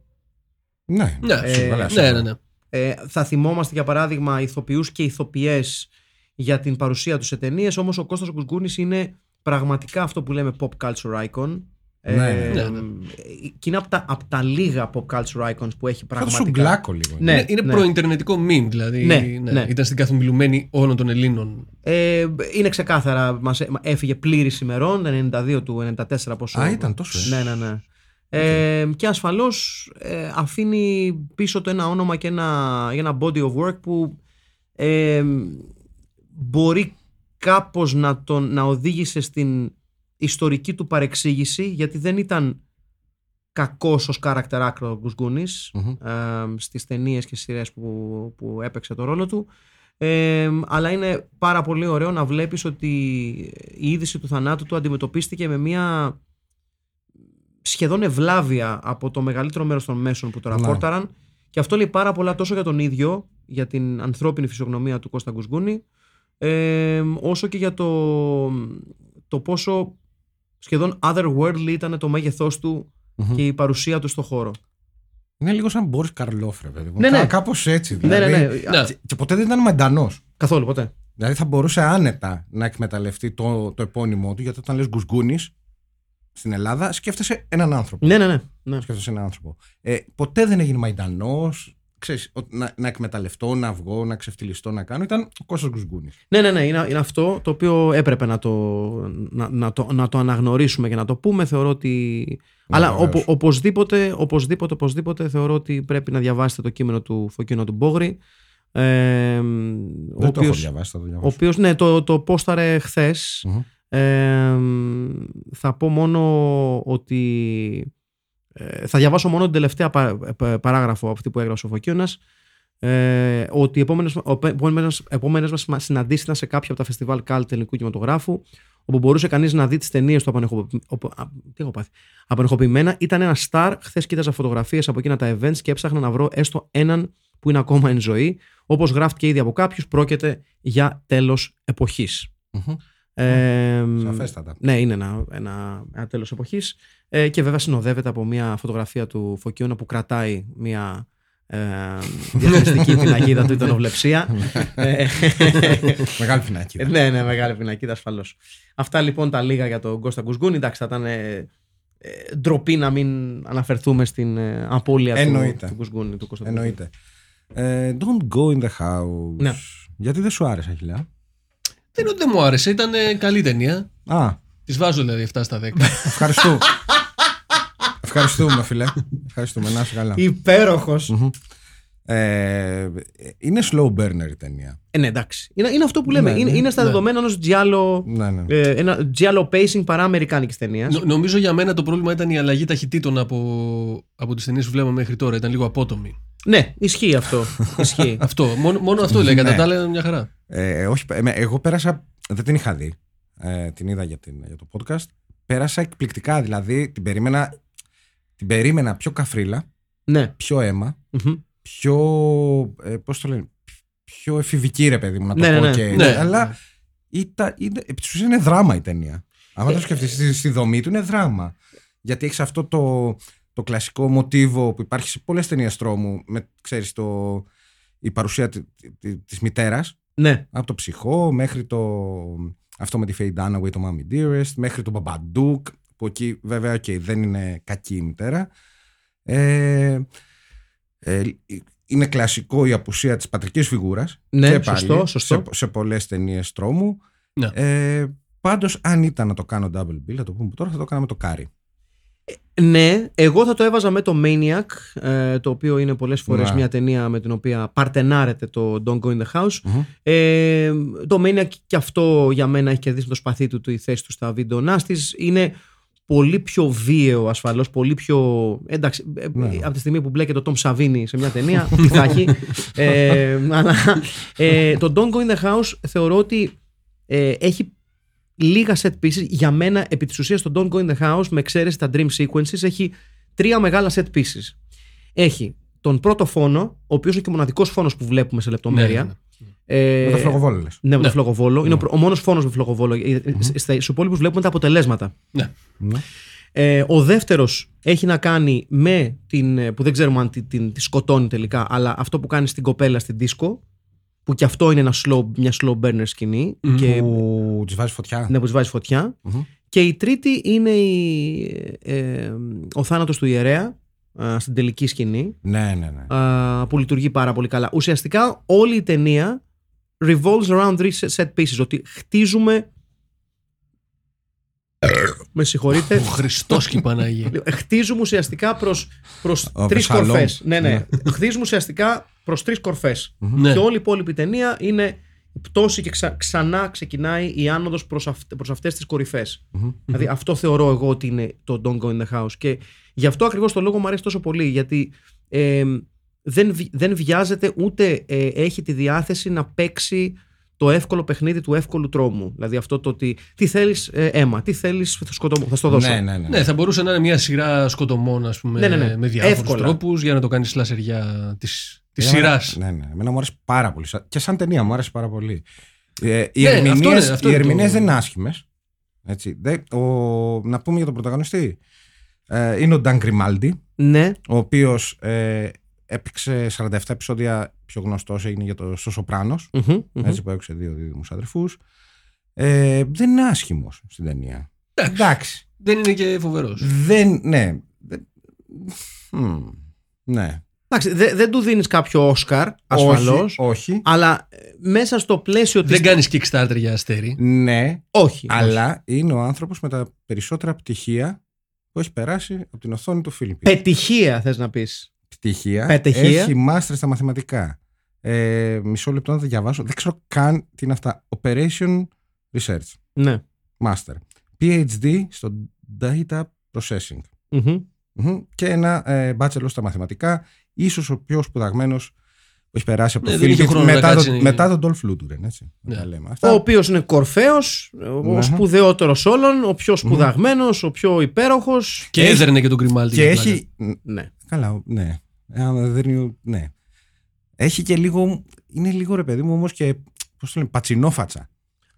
Ναι, ναι, ε, ναι, ναι, ναι. Ε, θα θυμόμαστε για παράδειγμα ηθοποιούς και ηθοποιές για την παρουσία τους σε ταινίες, όμως ο Κώστας Γκουσγκούνης είναι πραγματικά αυτό που λέμε pop culture icon. Ε, ναι, ναι, ναι. Και είναι από τα, από τα λίγα pop culture icons που έχει πραγματικά. Θα σου γκλάκω λίγο. Ναι, ναι, είναι ναι. προιντερνετικό meme, δηλαδή. Ναι, ναι. Ναι. Ήταν στην καθομιλουμένη όλων των Ελλήνων. Ε, είναι ξεκάθαρα. Μας έφυγε πλήρης ημερών, το ενενήντα δύο του ενενήντα τέσσερα πόσο. Α, ήταν τόσο. Ναι, ναι, ναι. Ε, και ασφαλώς ε, αφήνει πίσω το ένα όνομα και ένα, ένα body of work που ε, μπορεί κάπως να, τον, να οδήγησε στην ιστορική του παρεξήγηση, γιατί δεν ήταν κακός ως character actor ο Γκουσγκούνης mm-hmm. ε, στις ταινίες και σειρές που, που έπαιξε το ρόλο του, ε, αλλά είναι πάρα πολύ ωραίο να βλέπεις ότι η είδηση του θανάτου του αντιμετωπίστηκε με μια σχεδόν ευλάβεια από το μεγαλύτερο μέρος των μέσων που το ραπόρταραν, yeah. και αυτό λέει πάρα πολλά τόσο για τον ίδιο, για την ανθρώπινη φυσιογνωμία του Κώστα Γκουσγκούνη, ε, όσο και για το το πόσο σχεδόν otherworldly ήταν το μέγεθός του mm-hmm. και η παρουσία του στο χώρο. Είναι λίγο σαν Μπόρις Καρλόφ, ρε παιδί μου. Ναι, ναι. Κάπως έτσι. Δηλαδή. Ναι, ναι, ναι. Και ποτέ δεν ήταν μεντανός. Καθόλου, ποτέ. Δηλαδή θα μπορούσε άνετα να εκμεταλλευτεί το, το επώνυμό του, γιατί όταν λες Γκουσγκούνης στην Ελλάδα, σκέφτεσαι έναν άνθρωπο. Ναι, ναι, ναι. ναι. Σκέφτεσαι έναν άνθρωπο. Ε, ποτέ δεν έγινε μεντανός. Ξέρεις, να, να εκμεταλλευτώ, να βγω, να ξεφτυλιστώ, να κάνω. Ήταν ο Κώστας Γκουσγκούνης. Ναι, ναι, ναι. Είναι, είναι αυτό το οποίο έπρεπε να το, να, να, το, να το αναγνωρίσουμε και να το πούμε. Θεωρώ ότι. Ναι, αλλά οπο, οπωσδήποτε, οπωσδήποτε, οπωσδήποτε θεωρώ ότι πρέπει να διαβάσετε το κείμενο του Φωκίωνα του Μπόγρη. Ε, Δεν ο οποίος, το έχω διαβάσει, θα το διαβάσω. Ο οποίος, ναι, το, το πόσταρε χθες. Mm-hmm. Ε, θα πω μόνο ότι. Θα διαβάσω μόνο την τελευταία παράγραφο αυτή που έγραψε ο Φωκίωνας, ε, ότι επόμενες μας συναντήσεις σε κάποια από τα φεστιβάλ κάλτ ελληνικού κινηματογράφου, όπου μπορούσε κανείς να δει τις ταινίες του απανεχοποιημένα. Ήταν ένα star. Χθες κοίταζα φωτογραφίες από εκείνα τα events και έψαχνα να βρω έστω έναν που είναι ακόμα εν ζωή. Όπως γράφτηκε ήδη από κάποιους, πρόκειται για τέλος εποχής. Mm-hmm. Ε, Σαφέστατα. Ναι, είναι ένα, ένα, ένα τέλος εποχής, ε, και βέβαια συνοδεύεται από μια φωτογραφία του Φωκίωνα που κρατάει μια ε, διαχωριστική πινακίδα του Ιδωροφληψία. Μεγάλη πινακίδα. Ναι, ναι, μεγάλη πινακίδα ασφαλώς. Αυτά λοιπόν τα λίγα για τον Κώστα Γκουσγκούνη. Εντάξει, θα ήταν ε, ε, ντροπή να μην αναφερθούμε στην ε, απώλεια εννοείται. Του, του Γκουσγκούνη. Του Κώστα εννοείται. Ε, Don't go in the house. Ναι. Γιατί δεν σου άρεσε, Αχιλιά? Δεν, δεν μου άρεσε, ήταν καλή ταινία. Α. Τις βάζω δηλαδή επτά στα δέκα. Ευχαριστώ. Ευχαριστούμε, φίλε. Ευχαριστούμε, να είσαι καλά. Υπέροχος. Mm-hmm. Ε, είναι slow burner η ταινία. Ε, ναι, εντάξει. Είναι, είναι αυτό που λέμε. Ναι, είναι, ναι, είναι στα ναι. δεδομένα ενός giallo, ναι, ναι. ε, ένα giallo pacing παρά αμερικάνικης ταινίας. Νο, νομίζω για μένα το πρόβλημα ήταν η αλλαγή ταχυτήτων από, από τις ταινίες που βλέπαμε μέχρι τώρα. Ήταν λίγο απότομη. Ναι, ισχύει αυτό. Ισχύει. αυτό. Μόνο, μόνο αυτό λέει. Κατά τα άλλα, μια χαρά. Ε, όχι, εγώ πέρασα. Δεν την είχα δει. Ε, την είδα για, την, για το podcast. Πέρασα εκπληκτικά. Δηλαδή την περίμενα, την περίμενα πιο καφρίλα. Ναι. Πιο αίμα. Mm-hmm. Πιο. Ε, πώς το λένε. Πιο εφηβική, ρε παιδί μου, να το ναι, πω ναι, και. Ναι, ναι. Αλλά. Επί της ουσίας είναι δράμα η ταινία. Αν το σκεφτείς στη, στη δομή του, είναι δράμα. Γιατί έχεις αυτό το. Το κλασικό μοτίβο που υπάρχει σε πολλές ταινίες τρόμου, με, ξέρεις, το, η παρουσία τη, τη, της μητέρας. Ναι. Από το ψυχό μέχρι το. Αυτό με τη Faye Dunaway, το Mommy Dearest, μέχρι το Babadook, που εκεί βέβαια okay, δεν είναι κακή η μητέρα. Ε, ε, είναι κλασικό η απουσία της πατρικής φιγούρας. Ναι, και πάλι, σωστό, σωστό. Σε, σε πολλές ταινίες τρόμου. Ναι. Ε, πάντως, αν ήταν να το κάνω double bill, θα το πούμε τώρα, θα το κάναμε το Carrie. Ναι, εγώ θα το έβαζα με το Maniac, ε, το οποίο είναι πολλές φορές yeah. μια ταινία με την οποία παρτενάρεται το Don't Go in the House. Mm-hmm. Ε, το Maniac και αυτό για μένα έχει κερδίσει με το σπαθί του τη θέση του στα βίντεο νάστης. Είναι πολύ πιο βίαιο ασφαλώς, πολύ πιο... Εντάξει, yeah. ε, από τη στιγμή που μπλέκεται το Tom Savini σε μια ταινία, τι θα έχει. Ε, αλλά ε, το Don't Go in the House θεωρώ ότι ε, έχει... λίγα set pieces. Για μένα, επί της ουσίας, το Don't Go in the House, με εξαίρεση τα dream sequences, έχει τρία μεγάλα set pieces. Έχει τον πρώτο φόνο, ο οποίος είναι και ο μοναδικός φόνος που βλέπουμε σε λεπτομέρεια. Ναι, ναι. Ε, με το φλογοβόλο, λες. Ναι, με ναι. το φλογοβόλο. Ναι. Είναι ο, ο μόνος φόνος με φλογοβόλο. Mm-hmm. Στους υπόλοιπους βλέπουμε τα αποτελέσματα. Ναι. Ε, ο δεύτερος έχει να κάνει με την. Που δεν ξέρουμε αν τη, την, τη σκοτώνει τελικά, αλλά αυτό που κάνει στην κοπέλα στην δίσκο. Που κι αυτό είναι ένα slow, μια slow burner σκηνή. Mm-hmm. Και... που της βάζει φωτιά. Ναι, που της βάζει φωτιά. Mm-hmm. Και η τρίτη είναι η, ε, ο θάνατος του ιερέα α, στην τελική σκηνή. Ναι, ναι, ναι. Α, που λειτουργεί πάρα πολύ καλά. Ουσιαστικά όλη η ταινία revolves around three set pieces. Ότι χτίζουμε. Με συγχωρείτε. Ο Χριστός και η Παναγία. Χτίζουμε ουσιαστικά προς, προς τρεις κορφές. Ναι, ναι. Χτίζουμε ουσιαστικά προς τρεις κορφές. Και όλη η υπόλοιπη ταινία είναι η πτώση και ξα, ξανά ξεκινάει η άνοδος προς, αυ, προς αυτές τις κορυφές. Δηλαδή αυτό θεωρώ εγώ ότι είναι το Don't Go in the House. Και γι' αυτό ακριβώς το λόγο μου αρέσει τόσο πολύ. Γιατί ε, δεν, δεν βιάζεται ούτε ε, έχει τη διάθεση να παίξει το εύκολο παιχνίδι του εύκολου τρόμου. Δηλαδή αυτό το ότι τι θέλεις ε, αίμα, τι θέλεις σκοτωμό, θα στο δώσω. Ναι, ναι, ναι. ναι, θα μπορούσε να είναι μια σειρά σκοτωμών, ας πούμε, ναι, ναι, ναι. με διάφορους τρόπους για να το κάνεις σλάσεριά της, της ναι, σειράς. Ναι, ναι. Εμένα μου άρεσε πάρα πολύ. Και σαν ταινία μου άρεσε πάρα πολύ. Ε, οι ναι, ερμηνείες ναι, το... δεν είναι άσχημες. Έτσι. Δε, ο, να πούμε για τον πρωταγωνιστή. Ε, είναι ο Dan Grimaldi, ναι. ο οποίος... Ε, έπαιξε σαράντα επτά επεισόδια, πιο γνωστός έγινε για το Σοπράνος, mm-hmm, mm-hmm. έτσι που έπαιξε δύο δίδυμους αδερφούς. Ε, δεν είναι άσχημος στην ταινία. Εντάξει. Εντάξει. Δεν είναι και φοβερός. Δεν, ναι. Mm, ναι. Εντάξει, δε, δεν του δίνεις κάποιο Όσκαρ, ασφαλώς. Όχι, όχι. Αλλά μέσα στο πλαίσιο της... Δεν κάνεις Kickstarter για αστέρι. Ναι. Όχι. Αλλά όχι. είναι ο άνθρωπος με τα περισσότερα πτυχία που έχει περάσει από την οθόνη του Φίλιππ. Πετυχία θες να πεις. Πτυχία, Πετυχία. Έχει μάστερ στα μαθηματικά. Ε, μισό λεπτό να τα διαβάσω. Δεν ξέρω καν τι είναι αυτά. Operation Research. Ναι. Μάστερ. PhD στο Data Processing. Mm-hmm. Mm-hmm. Και ένα ε, bachelor στα μαθηματικά. Ίσως ο πιο σπουδαγμένος που έχει περάσει από το ναι, Φίλιππ μετά, το, μετά τον Dolph Lundgren. Έτσι, ναι. λέμε, ο οποίος είναι κορφαίος, ο mm-hmm. σπουδαιότερος όλων, ο πιο σπουδαγμένος, mm-hmm. ο πιο υπέροχος. Και έδερνε και τον Grimaldi. Και έχει. Ναι. Καλά, ναι. ναι. Έχει και λίγο. Είναι λίγο ρε παιδί μου όμως και. Πώς το λένε, πατσινόφατσα.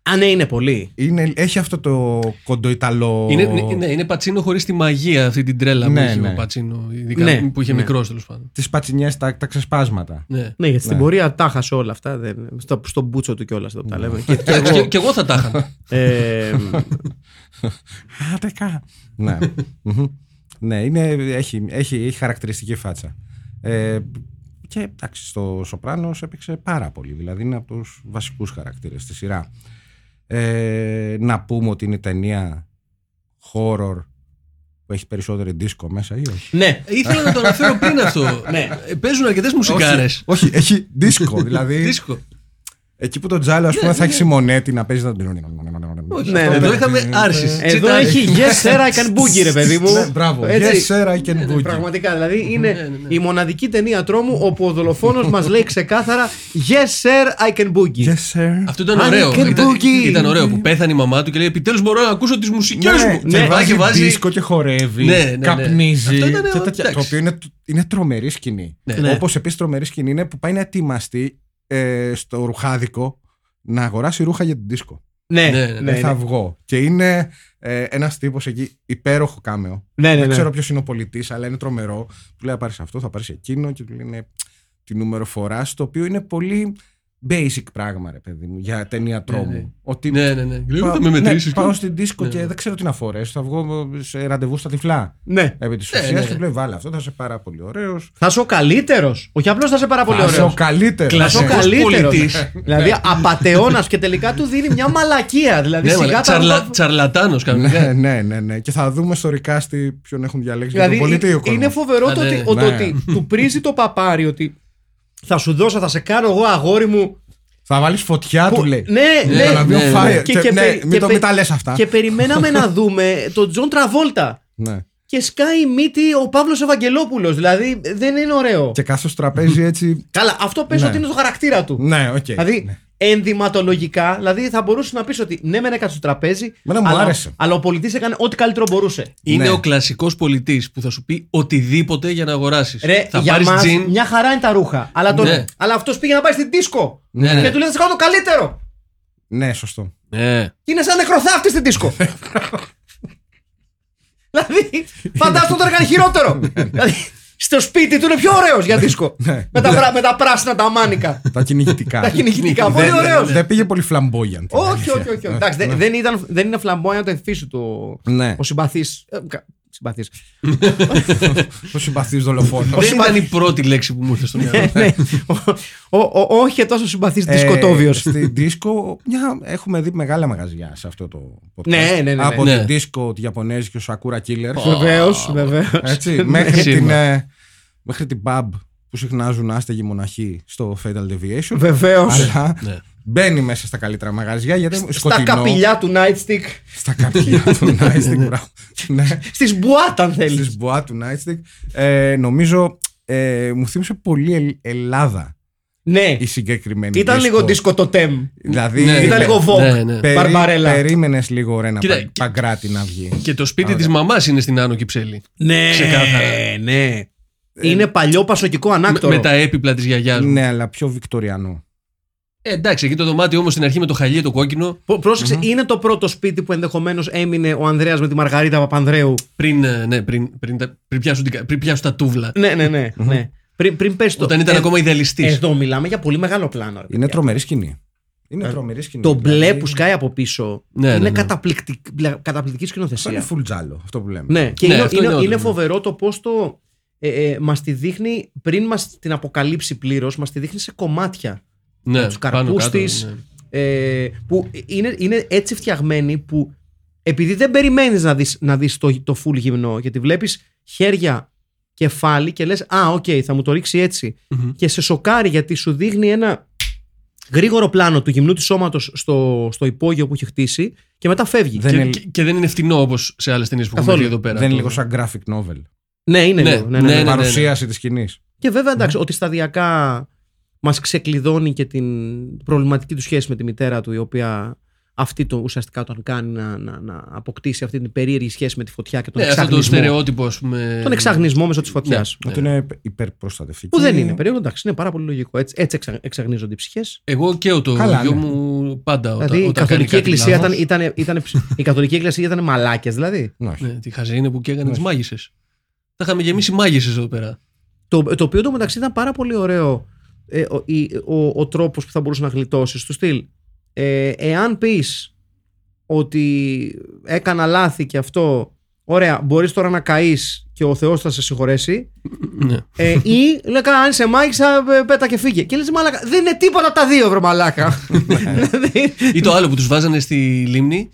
Α, ναι, είναι πολύ. Είναι, έχει αυτό το κοντοϊταλό. Είναι, ναι, είναι πατσίνο χωρίς τη μαγεία αυτή την τρέλα ναι, που είχε ναι. ο πατσίνο, ειδικά ναι, που είχε ναι. μικρός τέλος πάντων. Τις πατσινιές, τα, τα ξεσπάσματα. Ναι, ναι γιατί στην ναι. πορεία τάχασε όλα αυτά. Δεν, στο, στον μπούτσο του κιόλας το τα λέμε. και, και, εγώ, και, και εγώ θα τάχανα. ε, Άτεκα. ναι. Ναι, είναι, έχει, έχει, έχει χαρακτηριστική φάτσα. Ε, και εντάξει, στο Σοπράνος έπαιξε πάρα πολύ. Δηλαδή είναι από τους βασικούς χαρακτήρες στη σειρά. Ε, να πούμε ότι είναι ταινία horror που έχει περισσότερη disco μέσα ή όχι. Ναι, ήθελα να το αναφέρω πριν αυτό. ναι. Παίζουν αρκετές μουσικάρες. Όχι, όχι, έχει disco. Δηλαδή. disco. Εκεί που το Giallo ας πούμε θα έχει Σιμονέτη να παίζει να την όχι, ναι, εδώ είχαμε άρσεις. Εδώ έχει yes sir, I can boogie ρε παιδί μου. Μπράβο, yes sir, I can boogie. Πραγματικά, δηλαδή είναι η μοναδική ταινία τρόμου όπου ο δολοφόνος μας λέει ξεκάθαρα yes sir, I can boogie. Αυτό ήταν ωραίο. Ήταν ωραίο που πέθανε η μαμά του και λέει επιτέλους μπορώ να ακούσω τις μουσικές μου. Και βάζει δίσκο και χορεύει, καπνίζει. Το οποίο είναι τρομερή σκηνή. Όπως επίσης τρομερή σκηνή είναι που πάει να ετοιμαστεί στο ρουχάδικο να αγοράσει ρούχα για την δίσκο. Ναι, ναι, ναι, ναι, ναι. Θα βγω. Και είναι ε, ένας τύπος εκεί, υπέροχο κάμεο. Ναι, ναι, ναι. Δεν ξέρω ποιος είναι ο πολιτής, αλλά είναι τρομερό. Του λέει: πάρεις αυτό, θα πάρεις εκείνο. Και του λένε τη νούμεροφορά, το οποίο είναι πολύ basic πράγμα, ρε παιδί μου, για ταινία τρόμου. Ναι, ναι. Ότι ναι, ναι, ναι. Λίγο θα με μετρήσεις. Ναι, πάω στην δίσκο, ναι, και δεν ξέρω τι να φορέσω. Θα βγω σε ραντεβού στα τυφλά. Ναι. Επί τη ουσία, ναι, ναι, και πλέον βάλε αυτό. Θα είσαι πάρα πολύ ωραίος. Θα είσαι ο καλύτερος. Όχι απλώς θα είσαι πάρα πολύ ωραίος. Θα είσαι ο καλύτερος. Κλασικός πολιτής. Δηλαδή απατεώνας και τελικά του δίνει μια μαλακία. Δηλαδή σιγά τα. Τσαρλατάνος κανονικά. Ναι, ναι, ναι. Και θα δούμε στο recast ποιον έχουν διαλέξει. Δηλαδή είναι φοβερό το ότι του πρίζει το παπάρι ότι θα σου δώσω, θα σε κάνω εγώ αγόρι μου. Θα βάλεις φωτιά, που, του λέει. Ναι, ναι, ναι, ναι, ναι. Και, και, ναι, και, μην, και, το, μην τα λες αυτά. Και περιμέναμε να δούμε τον Τζον Τραβόλτα. Ναι. Και σκάει μύτη ο Παύλος Ευαγγελόπουλος. Δηλαδή δεν είναι ωραίο. Και κάθος τραπέζι έτσι. Καλά, αυτό πες, ναι, ότι είναι στο χαρακτήρα του. Ναι, okay, δηλαδή, ναι, ενδυματολογικά, δηλαδή θα μπορούσε να πεις ότι ναι, μεν έκατσε στο τραπέζι. Μένα μου άρεσε. Αλλά ο πολιτής έκανε ό,τι καλύτερο μπορούσε. Είναι, ναι, ο κλασικός πολιτής που θα σου πει οτιδήποτε για να αγοράσεις. Ρε, θα για πάρεις μας, τζιν. Μια χαρά είναι τα ρούχα. Αλλά, τον, ναι, αλλά αυτός πήγε να πάει στην δίσκο. Ναι, ναι. Και του λέει θα σε κάνω το καλύτερο. Ναι, σωστό. Ναι. Είναι σαν νεκροθάφτη στην δίσκο. Δηλαδή, φαντάζομαι ότι έκανε χειρότερο. Δηλαδή, στο σπίτι του είναι πιο ωραίος για δίσκο. με, τα, με τα πράσινα, τα μάνικα. τα κυνηγητικά. τα κυνηγητικά. Πολύ ωραίος. Δεν πήγε πολύ flamboyant. Όχι, όχι, όχι. Εντάξει, δεν, δεν, ήταν, δεν είναι flamboyant εν φύση του. Ο συμπαθής. Συμπαθής. Ο συμπαθής δολοφόνος. Δεν ήταν η πρώτη λέξη που μου ήρθε στο μυαλό. Όχι τόσο συμπαθής δισκοτόβιος. Στην δίσκο έχουμε δει μεγάλα μαγαζιά σε αυτό το podcast. Από την δίσκο τη Ιαπωνέζικη ο Sakura Killer. Βεβαίως, βεβαίως. Μέχρι την pub που συχνάζουν άστεγοι μοναχοί στο Fatal Deviation. Βεβαίως. Μπαίνει μέσα στα καλύτερα μαγαζιά γιατί Σ- σκοτεινό. Στα καπηλιά του Nightstick. Στα καπηλιά του Nightstick, μπράβο. Ναι. Στις μπουάτ, αν θέλεις. Στις μπουάτ του Nightstick. Ε, νομίζω ε, μου θύμισε πολύ ελ, Ελλάδα. Ναι. Η συγκεκριμένη. Ήταν δίσκο. Λίγο δίσκο το τεμ. Δηλαδή. Ναι, ήταν, ναι, λίγο βοκ. Ναι, ναι. Περί, Περίμενε λίγο ρε, ένα Κοίτα, Παγκράτη να βγει. Και το σπίτι της μαμάς είναι στην Άνω Κυψέλη. Ναι. Ξεκάθαρα. Ναι. Είναι παλιό πασοκικό ανάκτορο. Με τα έπιπλα της γιαγιάς μου. Ναι, αλλά πιο βικτοριανό. Ε, εντάξει, εκεί το δωμάτιο όμως στην αρχή με το χαλί, το κόκκινο. Πρόσεξε, mm-hmm. είναι το πρώτο σπίτι που ενδεχομένως έμεινε ο Ανδρέας με τη Μαργαρίτα Παπανδρέου. Πριν, ναι, πριν, πριν, πριν, πιάσουν, πριν πιάσουν τα τούβλα. Ναι, ναι, ναι. Mm-hmm. ναι. Πριν, πριν πες το. Όταν ήταν ε, ακόμα ιδεαλιστής. Εδώ μιλάμε για πολύ μεγάλο πλάνο. Ρε, είναι τρομερή σκηνή. Είναι τρομερή σκηνή. Το μπλε που σκάει από πίσω, ναι, είναι, ναι, ναι, καταπληκτική, καταπληκτική σκηνοθεσία. Είναι φουλτζάλο αυτό που λέμε. Ναι, και ναι, είναι, είναι, είναι, είναι φοβερό το πώς το. Ε, ε, μας τη δείχνει πριν μας την αποκαλύψει πλήρως, μας τη δείχνει σε κομμάτια. Ναι, τους καρπούς της, ναι, ε, που είναι, είναι έτσι φτιαγμένοι που επειδή δεν περιμένεις να δεις, να δεις το, το full γυμνό, γιατί βλέπεις χέρια, κεφάλι και λες α, οκ, okay, θα μου το ρίξει έτσι, mm-hmm. και σε σοκάρει γιατί σου δείχνει ένα γρήγορο πλάνο του γυμνού του σώματος στο, στο υπόγειο που έχει χτίσει και μετά φεύγει δεν και, είναι... και, και δεν είναι φτηνό όπως σε άλλες ταινίες που έχουμε δει εδώ πέρα. Δεν είναι λίγο σαν graphic novel. Ναι, είναι, ναι, ναι, ναι, ναι, ναι, ναι, ναι, ναι. Παρουσίαση της σκηνής. Και βέβαια, εντάξει, ναι, ότι σταδιακά μας ξεκλειδώνει και την προβληματική του σχέση με τη μητέρα του, η οποία αυτή το, ουσιαστικά τον κάνει να, να, να αποκτήσει αυτή την περίεργη σχέση με τη φωτιά και τον, ναι, εξαγνισμό. Αυτό το στερεότυπο, ας πούμε. Τον εξαγνισμό μέσω της φωτιάς. Ναι, ναι, ναι. Ότι είναι υπερπροστατευτική. Που δεν είναι περίεργο, εντάξει, είναι πάρα πολύ λογικό. Έτσι, έτσι εξα, εξαγνίζονται οι ψυχές. Εγώ και ο το γιο μου πάντα. Όταν, δηλαδή, όταν η, Καθολική Εκκλησία ήταν, ήταν, ήταν, ήταν, η Καθολική Εκκλησία ήταν μαλάκες, δηλαδή. Ναι, ναι, τη χαζή είναι που και έκανε, ναι, τις μάγισσες. Θα είχαμε γεμίσει μάγισσες εδώ πέρα. Το, το οποίο το μεταξύ ήταν πάρα πολύ ωραίο. Ε, ο, ο, ο τρόπος που θα μπορούσε να γλιτώσει του στυλ. Ε, εάν πεις ότι έκανα λάθη και αυτό, ωραία, μπορείς τώρα να καείς και ο Θεός θα σε συγχωρέσει. ε, ή λέει, αν είσαι μάγισσα, πέτα και φύγε. Και λες, μαλάκα, δεν είναι τίποτα τα δύο, βρε μαλάκα. Ή το άλλο που τους βάζανε στη λίμνη.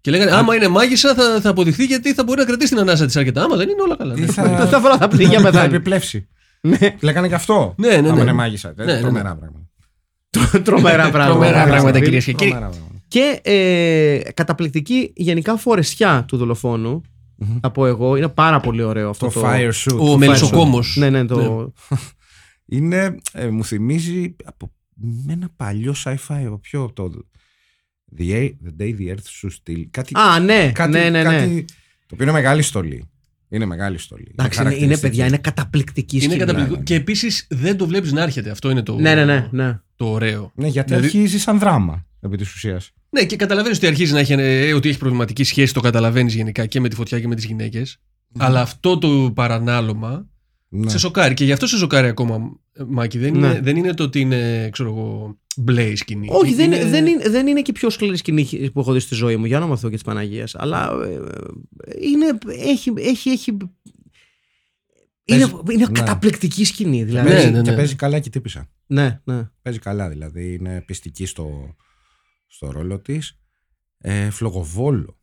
Και λέγανε, άμα είναι μάγισσα θα, θα αποδειχθεί γιατί θα μπορεί να κρατήσει την ανάσα της αρκετά. Άμα δεν είναι όλα καλά. Θα πνίγει για μετά. Θα επιπλέψει. Λέγανε και αυτό. Ναι, ναι, ναι. Άμα είναι μάγισσα. Τρομερά πράγματα. Τρομερά πράγματα, κυρίες και κύριοι. Και καταπληκτική γενικά φορεσιά του δολοφόνου. Θα πω εγώ. Είναι πάρα πολύ ωραίο αυτό. Το fire suit. Ο μελισσοκόμος. Ναι, ναι. Είναι, μου θυμίζει από ένα παλιό sci-fi. Ποιο το. The Day the Earth Should Still. Κάτι, ah, ναι, κάτι, ναι, ναι, κάτι, ναι. Το οποίο είναι μεγάλη στολή. Είναι μεγάλη στολή. Εντάξει, είναι, είναι παιδιά, είναι καταπληκτική σκηνή. Καταπληκτικ... Και επίσης δεν το βλέπεις να έρχεται. Αυτό είναι το, ναι, ναι, ναι, ναι, το ωραίο. Ναι, γιατί δηλαδή... αρχίζει σαν δράμα επί της ουσίας. Ναι, και καταλαβαίνεις ότι αρχίζει να έχει, ότι έχει προβληματική σχέση, το καταλαβαίνεις γενικά και με τη φωτιά και με τις γυναίκες. Mm. Αλλά αυτό το παρανάλωμα, ναι, σε σοκάρει. Και γι' αυτό σε σοκάρει ακόμα, Μάκη. Δεν, ναι, είναι, δεν είναι το ότι είναι, ξέρω εγώ, μπλε σκηνή. Όχι, δεν είναι... Δεν, είναι, δεν είναι και η πιο σκληρή σκηνή που έχω δει στη ζωή μου, για να μαθώ και της Παναγίας. Αλλά είναι, έχει... έχει, έχει είναι, είναι ναι. καταπληκτική σκηνή. Δηλαδή. Ναι, ναι, ναι. Και παίζει καλά και τύπησα. Ναι, ναι. Παίζει καλά, δηλαδή. Είναι πιστική στο, στο ρόλο της. Ε, Φλογοβόλο.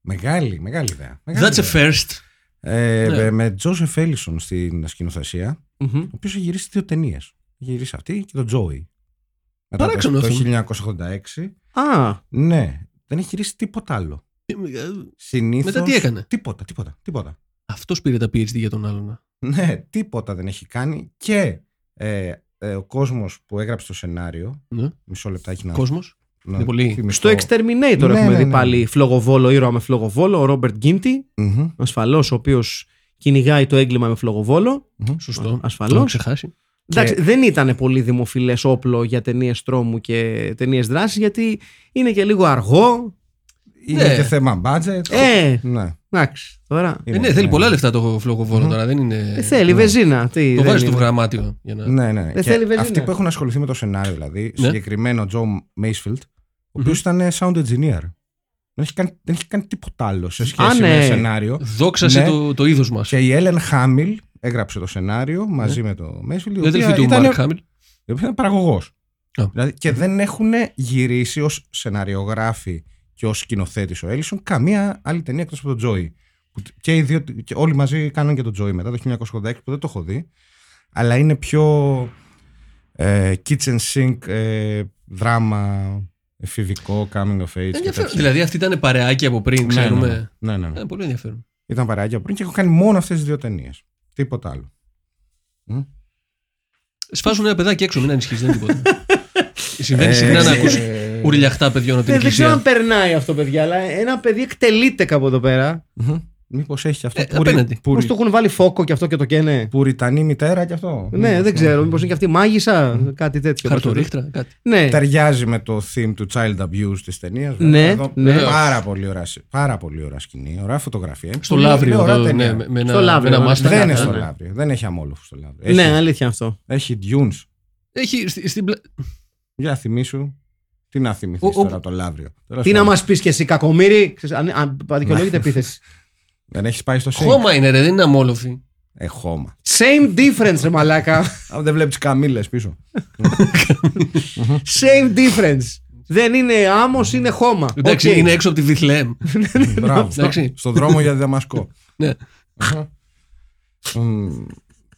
Μεγάλη, μεγάλη ιδέα. Μεγάλη That's ιδέα. A first. Ε, yeah. Με Τζόσεφ Έλισον στην σκηνοθεσία, mm-hmm. ο οποίος έχει γυρίσει δύο ταινίες. Γυρίσει αυτή και τον Τζόι. Μετά το χίλια εννιακόσια ογδόντα έξι. Α. Ναι, δεν έχει γυρίσει τίποτα άλλο. Συνήθως. Μετά τι έκανε. Τίποτα, τίποτα, τίποτα. Αυτός πήρε τα PhD για τον άλλον. Ναι, τίποτα δεν έχει κάνει. Και ε, ε, ο κόσμος που έγραψε το σενάριο. Ναι. Μισό λεπτάκι να. Κόσμος. Ναι, στο Exterminator ναι, έχουμε ναι, δει ναι. πάλι φλογοβόλο, ήρωα με φλογοβόλο, ο Ρόμπερτ Γκίντι, mm-hmm. ασφαλώς, ο οποίος κυνηγάει το έγκλημα με φλογοβόλο. Mm-hmm. Σωστό, ασφαλώς. Εντάξει, και... δεν ήταν πολύ δημοφιλές όπλο για ταινίες τρόμου και ταινίες δράσης, γιατί είναι και λίγο αργό. Είναι ναι. και θέμα budget. Ε, ναι. Εντάξει, τώρα. Ε, ναι, ναι, θέλει ναι. πολλά λεφτά το φλογοβόλο mm-hmm. τώρα. Δεν είναι... ε, θέλει ναι. βεζίνα. Τι, το βάζει στο γραμμάτιο. Για να... ναι, ναι. Ε, θέλει αυτοί που έχουν ασχοληθεί με το σενάριο, δηλαδή ναι. συγκεκριμένο Τζο Μέισφιλντ, ο οποίος mm-hmm. ήταν sound engineer. Δεν έχει κάνει, δεν έχει κάνει τίποτα άλλο σε σχέση ah, ναι. με το σενάριο. Δόξασε ναι. το, το είδος μας. Και η Έλεν Χάμιλ έγραψε το σενάριο μαζί yeah. με το Μέισφιλντ. Δεν ήταν του Μαρκ Χάμιλ. Ήταν παραγωγός. Oh. Δηλαδή, και δεν έχουν γυρίσει ως σεναριογράφοι και ως σκηνοθέτης ο Έλισον καμία άλλη ταινία εκτός από τον Τζόι. Και, οι δύο, και όλοι μαζί κάναν και τον Τζόι μετά το χίλια εννιακόσια ογδόντα έξι που δεν το έχω δει. Αλλά είναι πιο ε, kitchen sink ε, δράμα. Εφηβικό, coming of age. Δηλαδή αυτή ήταν παρεάκι από πριν, ξέρουμε. Ναι, ναι, ναι. ναι, ναι. Ε, πολύ ενδιαφέρον. Ήταν παρεάκι από πριν και έχω κάνει μόνο αυτές τις δύο ταινίες. Τίποτα άλλο. Mm? Σφάζουν ένα παιδάκι έξω, μην ανησυχείς, δεν είναι τίποτα. Συμβαίνει συχνά να ακούς ουρλιαχτά παιδιών από την εκκλησία. Δεν ξέρω αν περνάει αυτό, παιδιά, αλλά ένα παιδί εκτελείται κάπου εδώ πέρα. Μήπως έχει και αυτό. Πώς το έχουν βάλει φόκο και αυτό και το καίνε. Πουριτανή μητέρα και αυτό. Ναι, δεν ξέρω. Μήπως είναι και αυτή μάγισσα, κάτι τέτοιο. Χαρτορίχτρα, κάτι. Ναι. Ταιριάζει με το theme του child abuse της ταινίας. Ναι, ναι. Πάρα πολύ ωραία, πάρα πολύ ωραία σκηνή, ωραία φωτογραφία. Στο Λαύριο. Με ένα μάστερ. Δεν είναι στο Λαύριο. Δεν έχει αμόλοφο στο Λαύριο. Ναι, αλήθεια αυτό. Έχει dunes. Έχει. Για θυμήσου. Τι να θυμηθείς τώρα το Λαύριο. Τι να μας πεις και εσύ, κακομοίρη. Αν δικαιολογείται επίθεση. Δεν έχεις πάει στο σύγκριτο. Χώμα είναι, ρε, δεν είναι αμόλοφη. Ε, χώμα. Same difference, ρε μαλάκα. Αν δεν βλέπεις καμήλες πίσω. Same difference. Δεν είναι άμμος, είναι χώμα. Εντάξει, okay. είναι έξω από τη Βιθλεέμ. Μπράβο. Στον στο δρόμο για Δαμασκό. Ναι.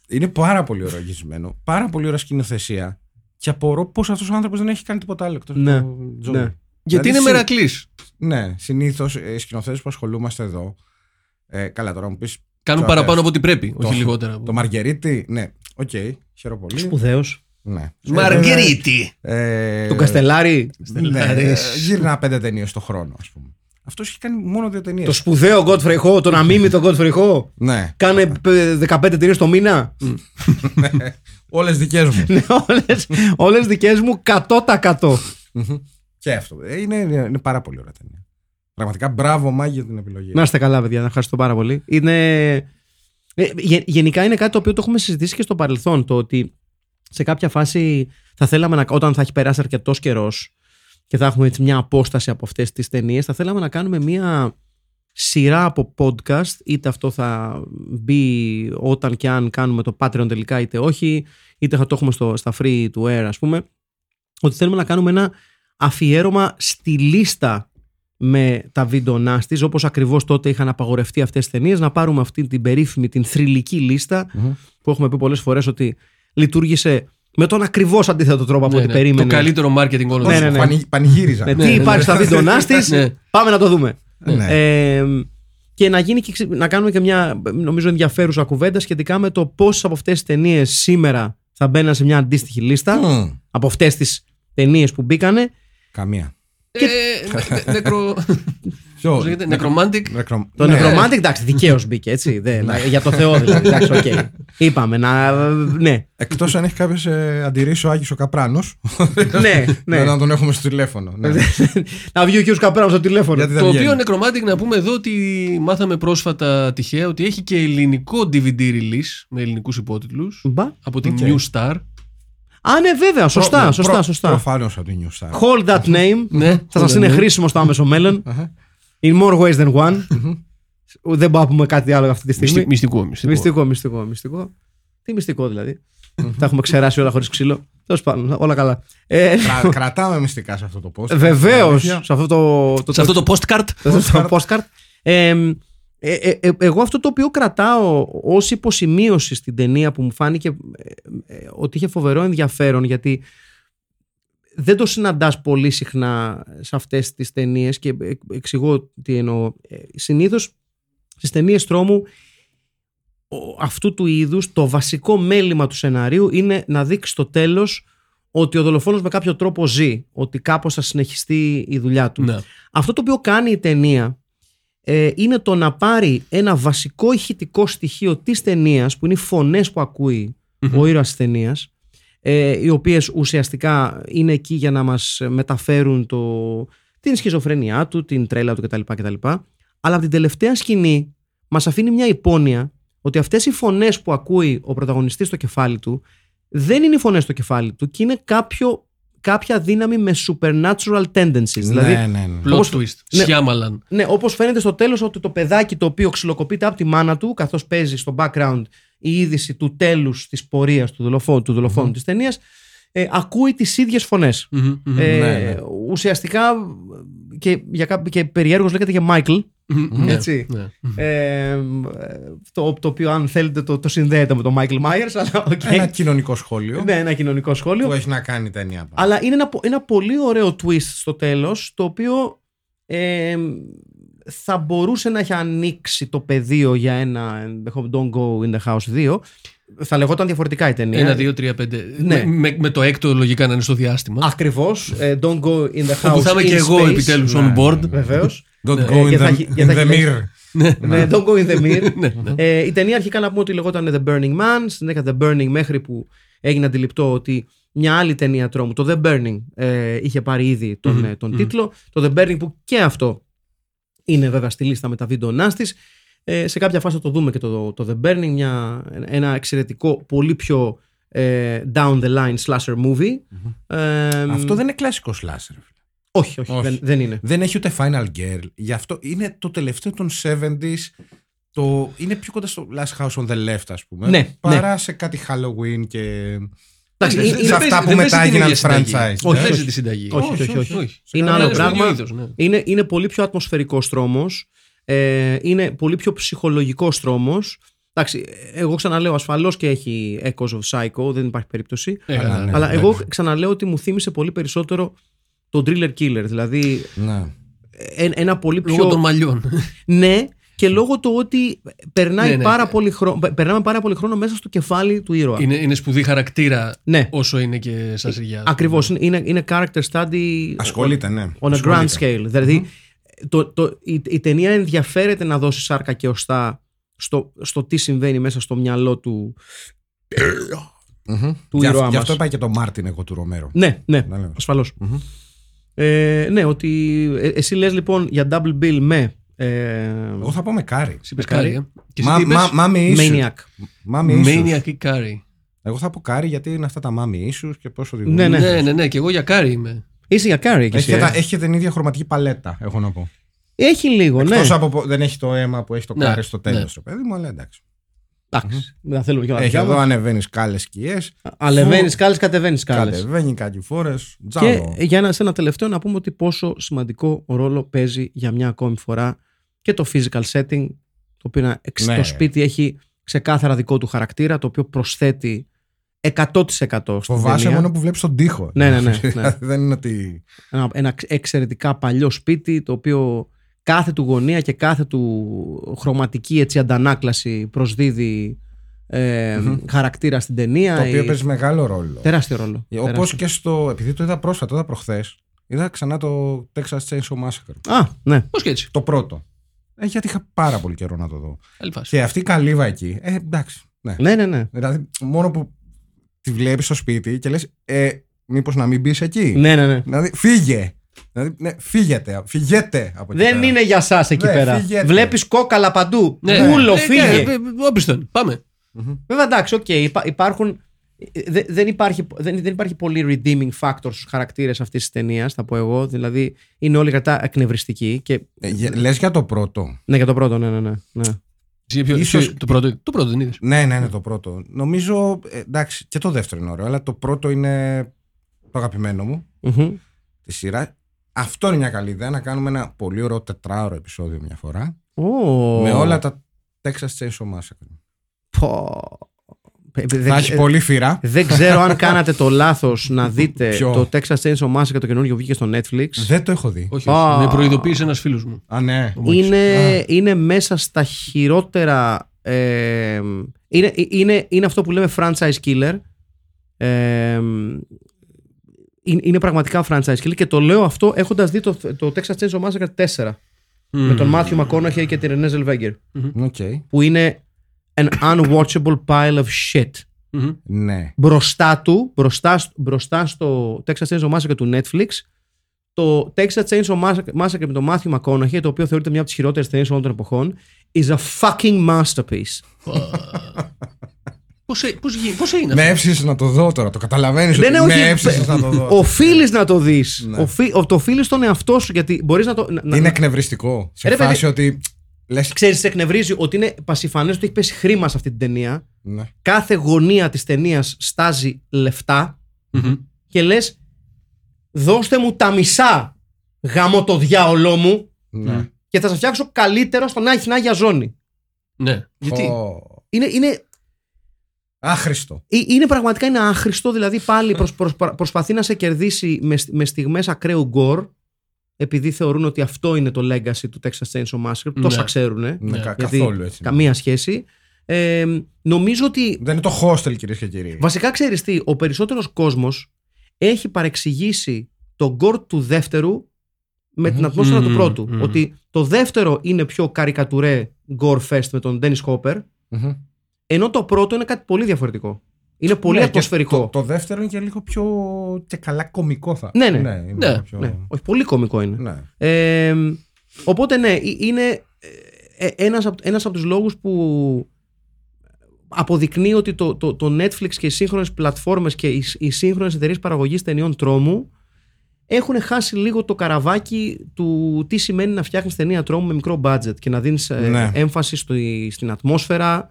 Είναι πάρα πολύ ωραγισμένο. Πάρα πολύ ωραία σκηνοθεσία. Και απορώ πως αυτός ο άνθρωπος δεν έχει κάνει τίποτα άλλο. Ναι. ναι. Γιατί είναι μερακλής. Ναι, συνήθως οι σκηνοθέτες που ασχολούμαστε εδώ. Ε, καλά, τώρα μου πεις. Κάνουν παραπάνω από ό,τι πρέπει, το, όχι λιγότερα. Το Μαργερίτη, ναι, οκ, okay, χαίρομαι πολύ. Σπουδαίος. Ναι. Μαργερίτη! Ε, του Καστελάρη. Ναι, γύρνα πέντε ταινίες το χρόνο, ας πούμε. Αυτός έχει κάνει μόνο δύο ταινίες. Το σπουδαίο Godfrey Ho, τον αμίμητο Godfrey Ho. Ναι. Κάνε δεκαπέντε ταινίες το μήνα. Όλες δικές μου. Ναι, όλες, όλες δικές μου εκατό τοις εκατό. Και αυτό. Είναι, είναι πάρα πολύ ωραία ταινία. Πραγματικά μπράβο Μάγη για την επιλογή. Να είστε καλά, παιδιά, να ευχαριστώ πάρα πολύ. Είναι... Ε, γε, γενικά είναι κάτι το οποίο το έχουμε συζητήσει και στο παρελθόν. Το ότι σε κάποια φάση θα θέλαμε να, όταν θα έχει περάσει αρκετός καιρός και θα έχουμε έτσι μια απόσταση από αυτές τις ταινίες, θα θέλαμε να κάνουμε μια σειρά από podcast. Είτε αυτό θα μπει όταν και αν κάνουμε το Patreon τελικά, είτε όχι, είτε θα το έχουμε στο, στα free to air, ας πούμε. Ότι θέλουμε να κάνουμε ένα αφιέρωμα στη λίστα με τα βίντεο νάστης, όπως ακριβώς τότε είχαν απαγορευτεί αυτές τις ταινίες, να πάρουμε αυτή την περίφημη, την θρυλική λίστα mm-hmm. που έχουμε πει πολλές φορές ότι λειτουργήσε με τον ακριβώς αντίθετο τρόπο από ναι, ό,τι ναι. περίμενε. Το καλύτερο marketing όλων ναι, ναι, ναι. Πανη, πανηγύριζαν. Ναι, ναι, ναι, τι υπάρχει στα βίντεο νάστης, ναι. πάμε να το δούμε. Ναι. Ε, και να, γίνει και να κάνουμε και μια νομίζω ενδιαφέρουσα κουβέντα σχετικά με το πόσες από αυτές τις ταινίες σήμερα θα μπαίναν σε μια αντίστοιχη λίστα mm. από αυτές τις ταινίες που μπήκανε. Καμία. Νεκρομάντικ. Το νεκρομάντικ, εντάξει, δικαίως μπήκε έτσι. Για το Θεό δηλαδή. Είπαμε να. Εκτός αν έχει κάποιες αντιρρήσεις ο Άκης ο Καπράνος. Ναι, να τον έχουμε στο τηλέφωνο. Να βγει ο κύριος Καπράνος στο τηλέφωνο. Το οποίο νεκρομάντικ, να πούμε εδώ ότι μάθαμε πρόσφατα τυχαία ότι έχει και ελληνικό ντι βι ντι release με ελληνικούς υπότιτλους από την New Star. Α, ναι, βέβαια, σωστά. Προ, σωστά, προ, σωστά. Προφανώς από την New Star. Hold that name. Ναι, θα σας είναι χρήσιμο στο άμεσο μέλλον. In more ways than one. Δεν μπορούμε να πούμε κάτι άλλο αυτή τη στιγμή. Μυστικό, μυστικό. Μυστικό, μυστικό, μυστικό. Τι μυστικό δηλαδή. Τα έχουμε ξεράσει όλα χωρίς ξύλο. Τέλος πάντων, όλα καλά. Ε, Κρα, κρατάμε μυστικά σε αυτό το postcard. Βεβαίως. Σε αυτό το, το, το, σε αυτό το postcard. postcard. postcard. Ε, ε, ε, ε, εγώ αυτό το οποίο κρατάω ως υποσημείωση στην ταινία που μου φάνηκε ε, ε, ότι είχε φοβερό ενδιαφέρον, γιατί δεν το συναντάς πολύ συχνά σε αυτές τις ταινίες και εξηγώ τι εννοώ. Συνήθως στις ταινίες τρόμου αυτού του είδους το βασικό μέλημα του σενάριου είναι να δείξει στο τέλος ότι ο δολοφόνος με κάποιο τρόπο ζει, ότι κάπως θα συνεχιστεί η δουλειά του. Ναι. Αυτό το οποίο κάνει η ταινία ε, είναι το να πάρει ένα βασικό ηχητικό στοιχείο της ταινίας, που είναι οι φωνές που ακούει mm-hmm. ο ήρωας της ταινίας, ε, οι οποίες ουσιαστικά είναι εκεί για να μας μεταφέρουν το, την σχιζοφρενιά του, την τρέλα του κτλ. κτλ. Αλλά από την τελευταία σκηνή μας αφήνει μια υπόνοια ότι αυτές οι φωνές που ακούει ο πρωταγωνιστής στο κεφάλι του δεν είναι οι φωνές στο κεφάλι του και είναι κάποιο, κάποια δύναμη με supernatural tendencies. Δηλαδή, ναι, ναι, ναι. Όπως, plot twist, Shyamalan. Ναι, όπως φαίνεται στο τέλος ότι το παιδάκι το οποίο ξυλοκοπείται από τη μάνα του, καθώς παίζει στο background η είδηση του τέλους της πορείας του δολοφόνου, του δολοφόνου mm-hmm. της ταινίας, ε, ακούει τις ίδιες φωνές. Mm-hmm, mm-hmm, ε, ναι, ναι. Ουσιαστικά και, για, και περιέργως λέγεται και Michael. Mm-hmm. Έτσι. Yeah, yeah. Ε, το, το οποίο, αν θέλετε, το, το συνδέεται με τον Μάικλ Μάιερς. Okay. Ένα κοινωνικό σχόλιο. Ναι, ένα κοινωνικό σχόλιο. Που έχει να κάνει η ταινία. Αλλά είναι ένα, ένα πολύ ωραίο twist στο τέλος, το οποίο ε, θα μπορούσε να έχει ανοίξει το πεδίο για ένα Don't Go in the House δύο. Θα λεγόταν διαφορετικά η ταινία. Ένα, δύο, τρία, πέντε. Ναι. Με, με το έκτο λογικά να είναι στο διάστημα. Ακριβώς. ε, Don't Go in the House. Όπου θα είμαι και εγώ επιτέλους on board. Βεβαίως. Don't go in the mirror. Ναι, don't go in the mirror. Η ταινία αρχικά να πούμε ότι λεγόταν The Burning Man, συνέχεια The Burning, μέχρι που έγινε αντιληπτό ότι μια άλλη ταινία τρόμου, το The Burning, είχε πάρει ήδη τον τίτλο. Το The Burning, που και αυτό είναι βέβαια στη λίστα με τα βίντεο νάστης. Σε κάποια φάση θα το δούμε και το The Burning, ένα εξαιρετικό, πολύ πιο down the line slasher movie. Αυτό δεν είναι κλασικό slasher. Όχι, όχι, όχι. Δεν, δεν είναι. Δεν έχει ούτε Final Girl. Γι' αυτό είναι το τελευταίο των εβδομήντα. Το... Είναι πιο κοντά στο Last House on the Left, ας πούμε. Ναι, παρά ναι. σε κάτι Halloween και. Εντάξει, σε είναι, αυτά δεν που μετά έγιναν franchise. Όχι, δεν παίζει τη συνταγή. Όχι, όχι, όχι, όχι, όχι. Είναι άλλο πράγμα. Είδος, ναι. είναι, είναι πολύ πιο ατμοσφαιρικός τρόμος. Ε, είναι πολύ πιο ψυχολογικός τρόμος. Εντάξει, εγώ ξαναλέω, ασφαλώς και έχει Echoes of Psycho, δεν υπάρχει περίπτωση. Ε, αλλά ναι, ναι, αλλά ναι, εγώ ξαναλέω ότι μου θύμισε πολύ περισσότερο το Driller Killer, δηλαδή ναι. ένα πολύ πιο... Λόγω των μαλλιών. Ναι, και λόγω του ότι περνάει ναι, ναι. πάρα πολύ χρόνο, περνάμε πάρα πολύ χρόνο μέσα στο κεφάλι του ήρωα. Είναι, είναι σπουδή χαρακτήρα ναι. όσο είναι και σαν σειριά. Ακριβώς, ναι. είναι, είναι character study ασχολείται, ναι. on a grand scale. Δηλαδή mm-hmm. το, το, η, η ταινία ενδιαφέρεται να δώσει σάρκα και οστά στο, στο τι συμβαίνει μέσα στο μυαλό του... Mm-hmm. του ήρωά μας. Γι' αυτό είπα και το Martin εγώ του Ρομέρο. Ναι, ναι, ασφαλώς. Mm-hmm. Ε, ναι, ότι εσύ λες λοιπόν για double bill με. Ε... Εγώ θα πω με Carrie. Είπες Carrie. Μάμι Issue. Maniac ή Carrie. Εγώ θα πω Carrie γιατί είναι αυτά τα Μάμι Issue και πόσο οδηγούν. Ναι, ναι, ναι, ναι, ναι, και εγώ για Carrie είμαι. Είσαι για Carrie. Έχει, ε? έχει την ίδια χρωματική παλέτα, έχω να πω. Έχει λίγο, εκτός ναι. από δεν έχει το αίμα που έχει το Carrie ναι, στο τέλος, ναι. το παιδί μου, αλλά εντάξει. Εντάξει. Mm-hmm. Έχει εδώ ανεβαίνει κάλες σκιές. Ανεβαίνει κάλες, κατεβαίνει κάλες. Κατεβαίνει κάποιες φορές. Και για ένα, σε ένα τελευταίο να πούμε ότι πόσο σημαντικό ρόλο παίζει για μια ακόμη φορά και το physical setting. Το οποίο είναι, ναι. το σπίτι έχει ξεκάθαρα δικό του χαρακτήρα, το οποίο προσθέτει εκατό τοις εκατό στην ταινία. Φοβάσαι μόνο που βλέπεις τον τοίχο. Ναι, ναι, ναι, ναι. Δεν είναι ότι... ένα, ένα εξαιρετικά παλιό σπίτι, το οποίο κάθε του γωνία και κάθε του χρωματική έτσι, αντανάκλαση προσδίδει ε, mm-hmm. χαρακτήρα στην ταινία. Το οποίο η... παίζει μεγάλο ρόλο. Τεράστιο ρόλο. Όπως και στο. Επειδή το είδα πρόσφατα, είδα προχθές, είδα ξανά το Texas Chainsaw Massacre. Α, ναι. Πώς και έτσι. Το πρώτο. Ε, γιατί είχα πάρα πολύ καιρό να το δω. Αλφάς. Και αυτή η καλύβα εκεί. Ε, εντάξει. Ναι. ναι, ναι, ναι. Δηλαδή, μόνο που τη βλέπεις στο σπίτι και λες, ε, μήπως να μην μπεις εκεί. Ναι, ναι, ναι. Δηλαδή, φύγε. Δηλαδή, ναι, φύγετε, φύγετε από εκεί. Δεν πέρα. Είναι για σας εκεί ναι, πέρα. Φύγετε. Βλέπεις κόκαλα παντού. Ναι. Πούλο, ναι, φύγε. Ναι, ναι, ναι, ναι, πάμε. Mm-hmm. Βέβαια, εντάξει, οκ. Okay, υπά, υπάρχουν δε, δεν, υπάρχει, δεν, δεν υπάρχει πολύ redeeming factor στους χαρακτήρες αυτής της ταινίας, θα πω εγώ. Δηλαδή είναι όλοι κατά εκνευριστικοί. Και... Ε, λες για το πρώτο. Ναι, για το πρώτο, ναι, ναι. ναι, ναι. Ίσως... Το πρώτο, το πρώτο δεν είδες. Ναι, ναι, ναι, το πρώτο. Νομίζω, εντάξει, και το δεύτερο είναι ωραίο, αλλά το πρώτο είναι το αγαπημένο μου, mm-hmm. τη σειρά. Αυτό είναι μια καλή ιδέα, να κάνουμε ένα πολύ ωραίο τετράωρο επεισόδιο μια φορά. Oh. Με όλα τα Texas Chainsaw Massacre. Oh. Θα έχει πολύ φύρα. Δεν ξέρω αν κάνατε το λάθος να δείτε Ποιο? το Texas Chainsaw Massacre, το καινούργιο που βγήκε στο Netflix. Δεν το έχω δει. Όχι, oh. με προειδοποίησε ένας φίλος μου. Α, ναι. Είναι, ah. είναι μέσα στα χειρότερα. Ε, είναι, είναι, είναι αυτό που λέμε franchise killer. Ε, είναι πραγματικά franchise killer και το λέω αυτό έχοντας δει το, το Texas Chainsaw Massacre τέσσερα. Mm. Με τον Matthew McConaughey και την Renée Zellweger. Mm-hmm. Okay. Που είναι an unwatchable pile of shit. Mm-hmm. Ναι. Μπροστά του, μπροστά, μπροστά στο Texas Chainsaw Massacre του Netflix, το Texas Chainsaw Massacre με τον Matthew McConaughey, το οποίο θεωρείται μια από τις χειρότερες ταινίες όλων των εποχών, is a fucking masterpiece. Πώς, πώς, πώς έγινε. Με έψησες να το δω τώρα, το καταλαβαίνεις. Ναι, ότι ναι, με έψησες να το δω. Οφείλεις να το δεις. Ναι. Οφεί, το οφείλεις στον εαυτό σου, γιατί μπορείς να το. Να, είναι εκνευριστικό. Σε ρε, φάση ρε, ότι. Λες... Ξέρεις, σε εκνευρίζει ότι είναι πασιφανές ότι έχει πέσει χρήμα σε αυτή την ταινία. Ναι. Κάθε γωνία της ταινίας στάζει λεφτά mm-hmm. και λες, δώστε μου τα μισά, γάμο το διάολό μου, ναι. και θα σας φτιάξω καλύτερο στον Άγινα Άγια Ζώνη. Ναι. Γιατί. Oh. Είναι. είναι άχρηστο. Είναι πραγματικά είναι άχρηστο, δηλαδή πάλι προσ, προσ, προσπαθεί να σε κερδίσει με, με στιγμές ακραίου γκορ, επειδή θεωρούν ότι αυτό είναι το legacy του Texas Chainsaw Massacre. Ναι. Τόσα ξέρουν. Ε, ναι, καθόλου έτσι. Καμία σχέση. Ε, νομίζω ότι. Δεν είναι το hostel, κυρίες και κύριοι. Βασικά, ξέρεις τι, ο περισσότερος κόσμος έχει παρεξηγήσει το γκορ του δεύτερου με mm-hmm. την ατμόσφαιρα mm-hmm. του πρώτου. Mm-hmm. Ότι το δεύτερο είναι πιο καρικατουρέ γκορ fest με τον Dennis Hopper. Mm-hmm. Ενώ το πρώτο είναι κάτι πολύ διαφορετικό. Είναι πολύ ναι, ατμοσφαιρικό. Το, το δεύτερο είναι και λίγο πιο και καλά κωμικό θα. Ναι, ναι. ναι, είναι ναι, πιο... ναι. Όχι, πολύ κωμικό είναι. Ναι. Ε, οπότε ναι, είναι ένας από, ένας από τους λόγους που αποδεικνύει ότι το, το, το Netflix και οι σύγχρονες πλατφόρμες και οι, οι σύγχρονες εταιρείες παραγωγής ταινιών τρόμου έχουν χάσει λίγο το καραβάκι του τι σημαίνει να φτιάχνεις ταινία τρόμου με μικρό budget και να δίνεις ναι. έμφαση στο, στην ατμόσφαιρα.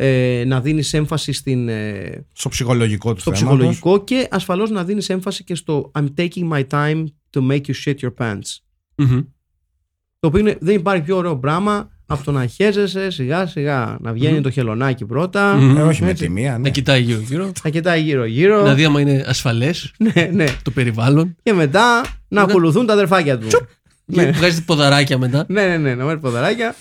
Ε, να δίνεις έμφαση στην, ε, στο ψυχολογικό του στο ψυχολογικό και ασφαλώς να δίνεις έμφαση και στο I'm taking my time to make you shit your pants. Mm-hmm. Το οποίο είναι, δεν υπάρχει πιο ωραίο πράγμα από το να χέζεσαι σιγά σιγά. Να βγαίνει mm-hmm. το χελωνάκι πρώτα. Mm-hmm. Ε, όχι με τη μία. Ναι. Να κοιτάει γύρω γύρω. Να κοιτάει γύρω γύρω. Δηλαδή άμα είναι ασφαλές ναι, ναι. το περιβάλλον. Και μετά να ναι. ακολουθούν τα αδερφάκια του. Ναι. Βγάζει ποδαράκια μετά. Ναι, ναι, ναι, να βγάζει ποδαράκια.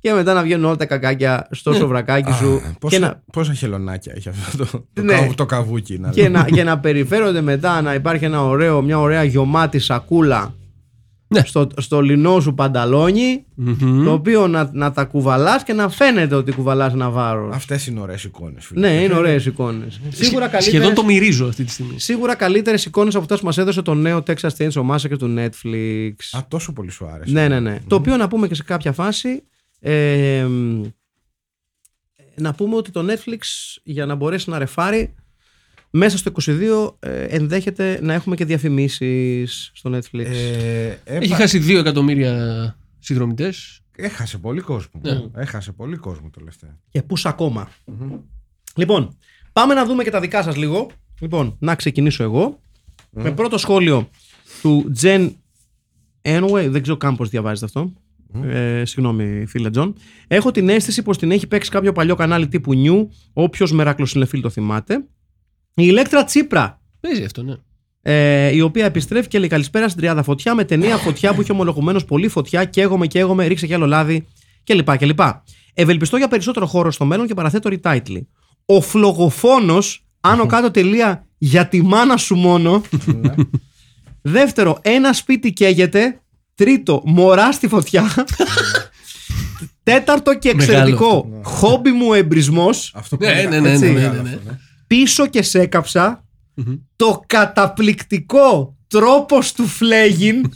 Και μετά να βγαίνουν όλα τα κακάκια στο ναι. σοβρακάκι σου. Α, πόσα, να... πόσα χελωνάκια έχει αυτό το, το, ναι. καβου, το καβούκι. Να και, να, και να περιφέρονται μετά να υπάρχει ένα ωραίο, μια ωραία γιωμάτη σακούλα ναι. στο, στο λινό σου πανταλόνι. Mm-hmm. Το οποίο να, να τα κουβαλάς και να φαίνεται ότι κουβαλάς ένα βάρος. Αυτές είναι ωραίες εικόνες. Ναι, είναι ωραίες εικόνες. Σχεδόν το μυρίζω αυτή τη στιγμή. Σίγουρα καλύτερες εικόνες από αυτές που μας έδωσε το νέο Texas Chainsaw Massacre του Netflix. Α, τόσο πολύ σου άρεσε. Ναι, ναι, ναι. Mm. Το οποίο να πούμε και σε κάποια φάση. Ε, να πούμε ότι το Netflix για να μπορέσει να ρεφάρει μέσα στο είκοσι δύο ε, ενδέχεται να έχουμε και διαφημίσεις στο Netflix. ε, έπα... Έχει χάσει δύο εκατομμύρια συνδρομητές. Έχασε πολύ κόσμο yeah. Έχασε πολύ κόσμο τελευταία. Και πούς ακόμα mm-hmm. Λοιπόν, πάμε να δούμε και τα δικά σας λίγο. Λοιπόν, να ξεκινήσω εγώ mm. με πρώτο σχόλιο του Jen Anyway. Δεν ξέρω καν πώς διαβάζετε αυτό. Mm. Ε, συγγνώμη, φίλε Τζον. Έχω την αίσθηση πως την έχει παίξει κάποιο παλιό κανάλι τύπου νιου. Όποιος μεράκλος συνεφίλ το θυμάται. Η Ηλέκτρα Τσίπρα. Παίζει αυτό, ναι. Ε, η οποία επιστρέφει και λέει καλησπέρα στην τριάδα φωτιά με ταινία φωτιά που είχε ομολογουμένως πολύ φωτιά. Καίγομαι, καίγομαι, ρίξε κι άλλο λάδι κλπ. Ευελπιστώ για περισσότερο χώρο στο μέλλον και παραθέτω retitle. Ο φλογοφόνος, άνω κάτω τελεία για τη μάνα σου μόνο. Δεύτερο, ένα σπίτι καίγεται. Τρίτο, μωρά στη φωτιά. Τέταρτο και εξαιρετικό, χόμπι μου εμπρισμός. Αυτό που ναι, ναι, ναι. Πίσω και σέκαψα. Το καταπληκτικό τρόπος του φλέγιν.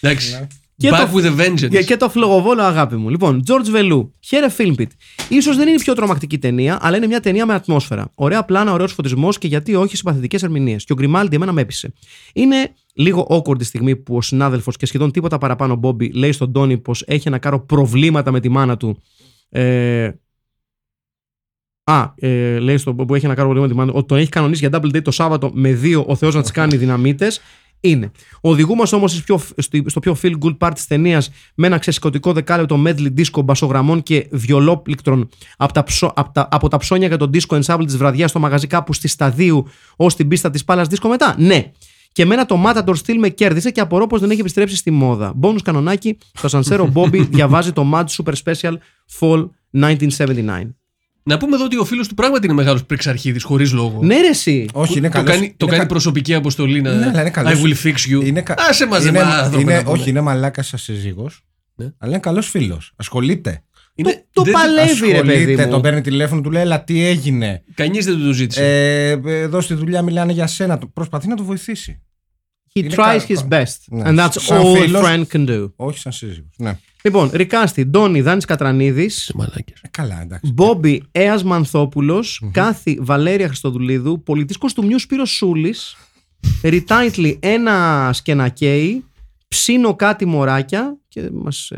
Εντάξει. Και Back το, with a vengeance. Και το Φλογοβόλο, αγάπη μου. Λοιπόν, George Βελού, Here a Film Pit. Ίσως δεν είναι η πιο τρομακτική ταινία, αλλά είναι μια ταινία με ατμόσφαιρα. Ωραία πλάνα, ωραίος φωτισμός και γιατί όχι συμπαθητικές ερμηνείες. Και ο Grimaldi εμένα με έπεισε. Είναι λίγο awkward τη στιγμή που ο συνάδελφος και σχεδόν τίποτα παραπάνω Μπόμπι λέει στον Τόνι πως έχει να κάνω προβλήματα με τη μάνα του. Ε... Α, ε, λέει στον που έχει να κάνω προβλήματα με τη μάνα του ότι τον έχει κανονίσει για double date το Σάββατο με δύο ο Θεός να τις κάνει δυναμίτες. Είναι. Οδηγούμαστε μας όμως στο πιο feel good part της ταινίας με ένα ξεσηκωτικό δεκάλεπτο medley disco μπασογραμμών και βιολόπληκτρων από τα, ψω, από, τα, από τα ψώνια για τον disco ensemble της βραδιάς στο μαγαζί κάπου στη Σταδίου ως την πίστα της Πάλας disco μετά. Ναι. Και εμένα το Matador Steel με κέρδισε και απορώ πως δεν έχει επιστρέψει στη μόδα. Bonus κανονάκι, το Σανσέρο Bobby διαβάζει το Mad Super Special Fall χίλια εννιακόσια εβδομήντα εννιά. Να πούμε εδώ ότι ο φίλος του πράγματι είναι μεγάλος πρεξαρχίδης, χωρίς λόγο. Ναι, ρε, εσύ. Όχι, είναι καλός. Το κάνει, το κάνει κα... προσωπική αποστολή να. Ναι, αλλά είναι καλός. I will fix you. Είναι κα... Άσε μας, είναι, είναι, είναι, όχι, είναι μαλάκας σαν σύζυγος. Ναι. Αλλά είναι καλός φίλος. Ασχολείται. Είναι... Το, το παλεύει, ασχολείται, ρε παιδί μου. Τον παίρνει τηλέφωνο, του λέει, αλλά τι έγινε. Κανείς δεν του το ζήτησε. Ε, εδώ στη δουλειά μιλάνε για σένα. Προσπαθεί να του βοηθήσει. He είναι tries κα... his best. Ναι. And that's σαν all φίλος, a friend can do. Όχι σαν σύζυγος. Ναι. Λοιπόν, Ρικάστη, Ντόνι, Δάνης Κατρανίδης, Μπόμπι, Έας Μανθόπουλος, mm-hmm. Κάθη, Βαλέρια Χριστοδουλίδου, πολιτής κοστούμιου Σπύρος Σούλης, Ριτάιτλι, ένα σκενακέι, ψήνω κάτι μωράκια και μας,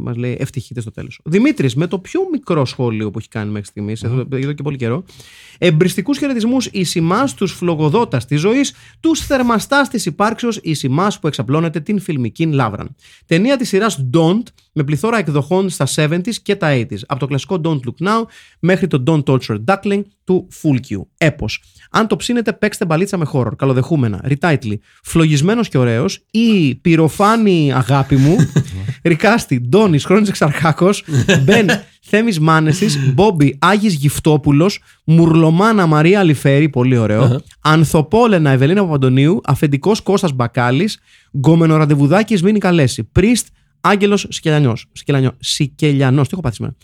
μας λέει ευτυχείτε στο τέλος. Δημήτρης, με το πιο μικρό σχόλιο που έχει κάνει μέχρι στιγμής, mm-hmm. εδώ και πολύ καιρό, εμπριστικούς χαιρετισμούς εις ημάς τους φλογοδότας της ζωής, τους θερμαστάς της υπάρξεως εις ημάς που εξαπλώνεται την φιλμική λάβραν. Ταινία της σειράς Don't, με πληθώρα εκδοχών στα εβδομήντα και τα ογδόντα. Από το κλασικό Don't Look Now μέχρι το Don't Torture Duckling του Φούλκιου. Έπος. Αν το ψήνετε, παίξτε μπαλίτσα με horror. Καλοδεχούμενα. Retitle. Φλογισμένος και ωραίος. Ή πυροφάνη αγάπη μου. Ρικάστη. Ντόνις. Χρόνης Εξαρχάκος. Μπεν. Θέμης Μάνεσης. Μπόμπι. Άγης Γιφτόπουλος. Μουρλωμάνα Μαρία Αλιφέρη. Πολύ ωραίο. Ανθοπόλενα Ευελίνα Παπαντονίου. Αφεντικός Κώστας Μπακάλης. Γκόμενο ραντεβουδάκι Σμίνη Καλέση. Πρίστ. Άγγελος Σικελιανός. Σικελιανός. Τι έχω πάθει σήμερα.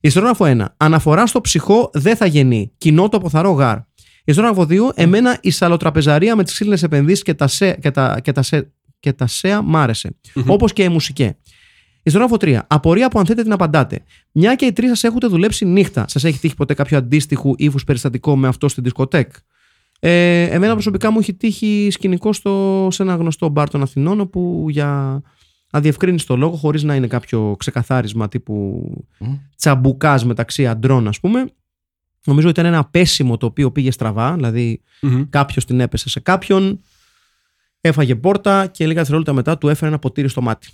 Ιστρόγραφο ένα. Αναφορά στο ψυχό δεν θα γεννεί. Κοινό το αποθαρό γάρ. Ιστρόγραφο δύο. Εμένα η σαλοτραπεζαρία με τις ξύλινες επενδύσεις και τα, σε, και, τα, και, τα σε, και τα σέα μ' άρεσε. Mm-hmm. Όπως και η μουσική. Ιστρόγραφο τρία. Απορία που αν θέτε την απαντάτε. Μια και οι τρεις σας έχετε δουλέψει νύχτα. Σας έχει τύχει ποτέ κάποιο αντίστοιχο ύφους περιστατικό με αυτό στην δισκοτέκ? Ε, εμένα προσωπικά μου έχει τύχει σκηνικό στο, σε ένα γνωστό μπαρ των Αθηνών όπου για. Αδιευκρίνεις το λόγο, χωρίς να είναι κάποιο ξεκαθάρισμα τύπου mm. τσαμπουκάς μεταξύ αντρών, ας πούμε. Νομίζω ήταν ένα πέσιμο το οποίο πήγε στραβά, δηλαδή mm-hmm. κάποιος την έπεσε σε κάποιον, έφαγε πόρτα και λίγα δευτερόλεπτα μετά του έφερε ένα ποτήρι στο μάτι.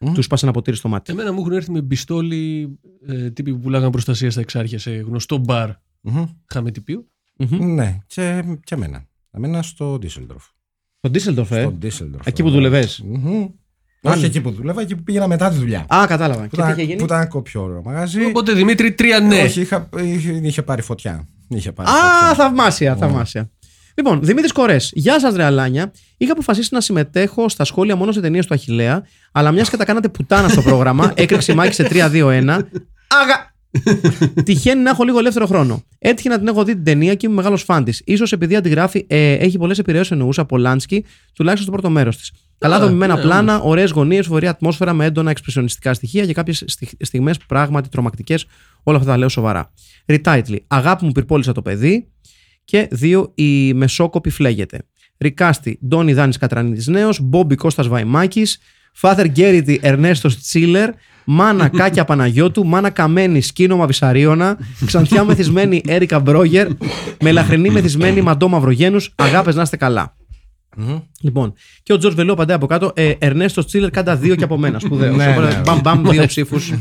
Mm. Του σπάσε ένα ποτήρι στο μάτι. Εμένα μου έχουν έρθει με πιστόλι ε, τύποι που πουλάγαν προστασία στα Εξάρχεια σε γνωστό μπαρ. Mm-hmm. Χαμετυπίου. Mm-hmm. Ναι, και, και εμένα. Εμένα στο Ντίσσελντορφ. Στο Ντίσσελντορφ, ε. Εκεί που δουλεύες. Mm-hmm. Όχι εκεί που δούλευα, εκεί που πήγαινα μετά τη δουλειά. Α, κατάλαβα. Που, και ήταν, τι είχε γίνει? Που ήταν κοπιό ωραίο μαγαζί. Οπότε Δημήτρη, τρία ναι. Όχι, είχα, είχε, είχε πάρει φωτιά. Είχε πάρει Α, φωτιά. θαυμάσια, θαυμάσια. Mm. Λοιπόν, Δημήτρης Κορές. Γεια σας, ρε Αλάνια. Είχα αποφασίσει να συμμετέχω στα σχόλια μόνο σε ταινίες του Αχιλλέα, αλλά μιας και τα κάνατε πουτάνα στο πρόγραμμα, έκρηξη Μάκη σε τρία δύο ένα. Αγα. Τυχαίνει να έχω λίγο ελεύθερο χρόνο. Έτυχε να την έχω δει την ταινία και είμαι μεγάλος φαν της. Ίσως επειδή αντιγράφει, ε, έχει πολλές επιρροές εννοούσα από Λάνσκι, τουλάχιστον στο πρώτο μέρος της. Καλά δομημένα πλάνα, ωραίες γωνίες, βορειά ατμόσφαιρα με έντονα εξπρεσιονιστικά στοιχεία και κάποιες στιγμές πράγματι τρομακτικές. Όλα αυτά τα λέω σοβαρά. Retitle. Αγάπη μου, πυρπόλησα το παιδί. Και δύο, η μεσόκοπη φλέγεται. Ρικάστη. Ντόνι Δάνης Κατρανίδης νέος. Μπόμπι Κώστας Βαϊμάκης. Φάτερ Γκέριτι Ερνέστος Τσίλερ. Μάνα Κάκια Παναγιώτου, Μάνα Καμένη Σκήνομα Βυσαρίωνα, Ξανθιά μεθυσμένη Έρικα Μπρόγερ, Μελαχρινή μεθυσμένη Μαντώ Μαυρογένους, αγάπες να είστε καλά. Mm-hmm. Λοιπόν, και ο Τζορτζ Βελό απαντάει από κάτω, ε, Ερνέστος Τσίλερ κάντα δύο και από μένα. Σπουδαίο. Μπαμ, μπαμ, δύο ψήφους.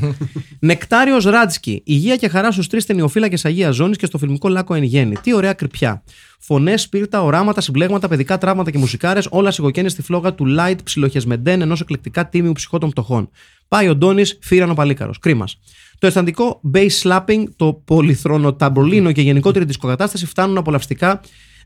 Νεκτάριος Ράτσκι, υγεία και χαρά στους τρεις ταινιοφύλακες Αγίας Ζώνης και στο φιλμικό λάκκο εν γέννη. Τι ωραία κρυπιά. Φωνές, σπίρτα, οράματα, συμπλέγματα, παιδικά τραύματα και μουσικάρες, όλα σιγοκαίνε στη φλόγα του Light ψιλοχεσμεντέν ενός εκλεκτικά τίμιου ψυχότων πτωχών. Πάει ο Ντόνης, φύρανο παλίκαρος. Κρίμας. Το αισθαντικό bass slapping, το πολυθρονοταμπολίνο και γενικότερη δισκοκατάσταση φτάνουν απολαυστικά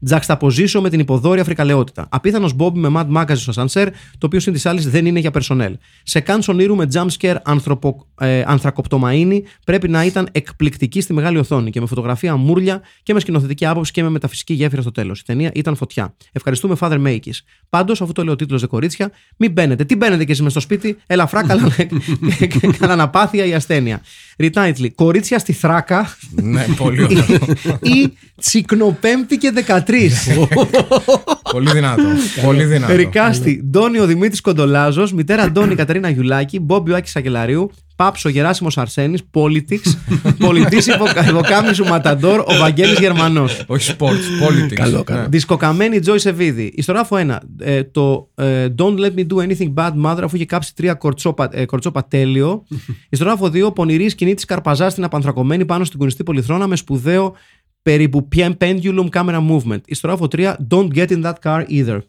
Juxtaposition με την υποδόρια φρικαλαιότητα. Απίθανος Μπόμπι με Mad Magazine στο Σανσέρ, το οποίο συν της άλλης δεν είναι για περσονέλ. Σε κάνσο όνειρου με jumpscare ανθρωπο, ε, ανθρακοπτομαΐνη πρέπει να ήταν εκπληκτική στη μεγάλη οθόνη και με φωτογραφία μούρλια και με σκηνοθετική άποψη και με μεταφυσική γέφυρα στο τέλος. Η ταινία ήταν φωτιά. Ευχαριστούμε, Father Makis. Πάντως, αφού το λέω τίτλος δε κορίτσια, μην μπαίνετε. Τι μπαίνετε κι εσείς μες στο σπίτι, ελαφρά καλαναπάθεια ή ασθένεια. Ριτάιτλι, κορίτσια στη Θράκα. Ναι, πολύ ωραία. Ή Τσικνοπέμπτη και δεκατρία. Πολύ δυνατό. Πολύ δυνατό. Ρικάστη, Ντόνιο Δημήτρης Κοντολάζος, μητέρα Αντώνη Κατερίνα Γιουλάκη, Μπόμπιο Άκη Σακελαρίου, Πάψο Γεράσιμος Αρσένης, Politics, Πολιτής Υποκάμνησου Ματαντόρ, ο Βαγγέλης Γερμανός. Όχι sports, Politics. Καλό, καλό. Δισκοκαμένη Τζόι Σεβίδη. Ιστοράφο ένα. Το Don't Let Me Do Anything Bad Mother, αφού είχε κάψει τρία κορτσόπα τέλειο. Ιστοράφο δύο. Πονηρή σκηνή της Καρπαζάς στην απανθρακωμένη πάνω στην κουνιστή πολυθρόνα με σπουδαίο περίπου pendulum camera movement. Ιστροφή τρία. Don't get in that car either.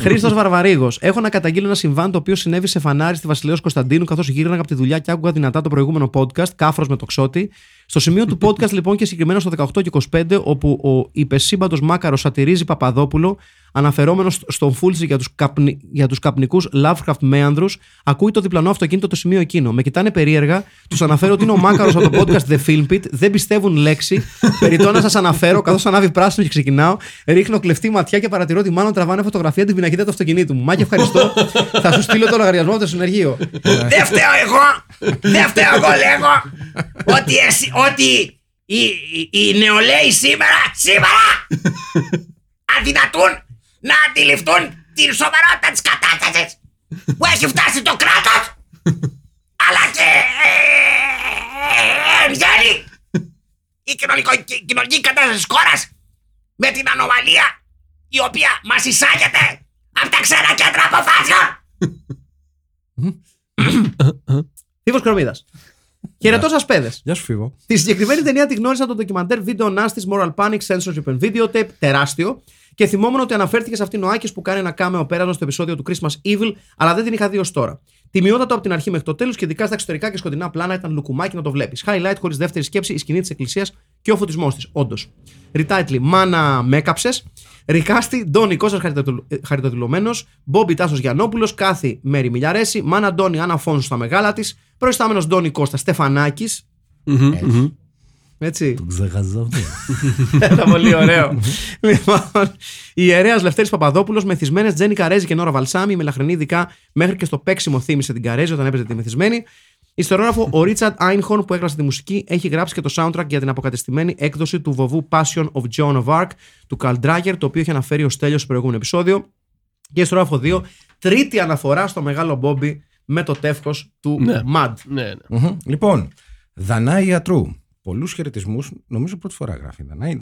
Χρήστος Βαρβαρίγος. Έχω να καταγγείλω ένα συμβάν το οποίο συνέβη σε φανάρι στη Βασιλέως Κωνσταντίνου, καθώς γύρναγα από τη δουλειά και άκουγα δυνατά το προηγούμενο podcast, Κάφρος με τοξότη. Στο σημείο του podcast, λοιπόν, και συγκεκριμένα στο δεκαοκτώ και είκοσι πέντε, όπου ο υπεσύμπαντος Μάκαρος σατιρίζει Παπαδόπουλο, αναφερόμενος στον Φούλτζη για τους, καπνι... για τους καπνικούς Lovecraft Μέανδρους, ακούει το διπλανό αυτοκίνητο το σημείο εκείνο. Με κοιτάνε περίεργα, τους αναφέρω ότι είναι ο Μάκαρος από το podcast The Film Pit, δεν πιστεύουν λέξη. Περιττώ να σας αναφέρω, καθώς ανάβει πράσινο και ξεκινάω, ρίχνω κλεφτή ματιά και παρατηρώ ότι μάλλον τραβάνε φωτογραφία την πινακίδα του αυτοκινήτου μου. Μα και ευχαριστώ, θα σου στείλω το λογαριασμό από το συνεργείο. Δεν φταίω εγώ! Δεν φταίω εγώ, λέγω! Ότι εσύ, ότι οι, οι νεολαίοι σήμερα, σήμερα αδυνατούν να αντιληφθούν την σοβαρότητα της κατάστασης που έχει φτάσει το κράτος, αλλά και εν γέννη η κοινωνική κατάσταση της χώρας με την ανομαλία η οποία μας εισάγεται από τα ξένα κέντρα αποφάσεων. Φίβος Κρομίδας. Χαιρετώ σας, παιδες. Γεια σου, Φίβο. Τη συγκεκριμένη ταινία τη γνώρισα από το ντοκιμαντέρ Video Nasty Moral Panic Censorship and Videotape, τεράστιο. Και θυμόμουν ότι αναφέρθηκε σε αυτήν ο Άκης που κάνει ένα κάμεο πέρασμα στο επεισόδιο του Christmas Evil, αλλά δεν την είχα δει ως τώρα. Τιμιότατο από την αρχή μέχρι το τέλος και ειδικά στα εξωτερικά και σκοτεινά πλάνα ήταν λουκουμάκι να το βλέπεις. Highlight χωρίς δεύτερη σκέψη, η σκηνή της εκκλησίας και ο φωτισμός της. Όντως. Retitle, μάνα με έκαψες. Ρικάστη, Ντόνι Κώστας Χαριτοδηλωμένος, Μπόμπι Τάσος Γιαννόπουλος, Κάθη Μέρη Μιλιαρέση, μάνα Ντόνι Άννα Φόνσου στα μεγάλα της, προϊστάμενος Ντόνι Κώστας Στεφανάκης. Mm-hmm. Έτσι. Τον ξεχαζόταν. Ήταν πολύ ωραίο. Λοιπόν, ιερέας Λευτέρης Παπαδόπουλος, μεθυσμένες Τζένι Καρέζη και Νόρα Βαλσάμι, μελαχρινή ειδικά μέχρι και στο παίξιμο θύμισε την Καρέζη όταν έπαιζε τη μεθυσμένη. Ιστορόγραφο ο Ρίτσαρντ Άινχορν που έγραψε τη μουσική έχει γράψει και το soundtrack για την αποκατεστημένη έκδοση του βοβού Passion of Joan of Arc του Καρλ Ντράγκερ, το οποίο είχε αναφέρει ο Στέλιος στο προηγούμενο επεισόδιο. Και ιστορόγραφο δύο, τρίτη αναφορά στο μεγάλο Μπόμπι με το τεύχος του Μαντ. Λοιπόν, Δανάη Ιατρού. Πολλούς χαιρετισμούς, νομίζω πρώτη φορά γράφει Δανάη,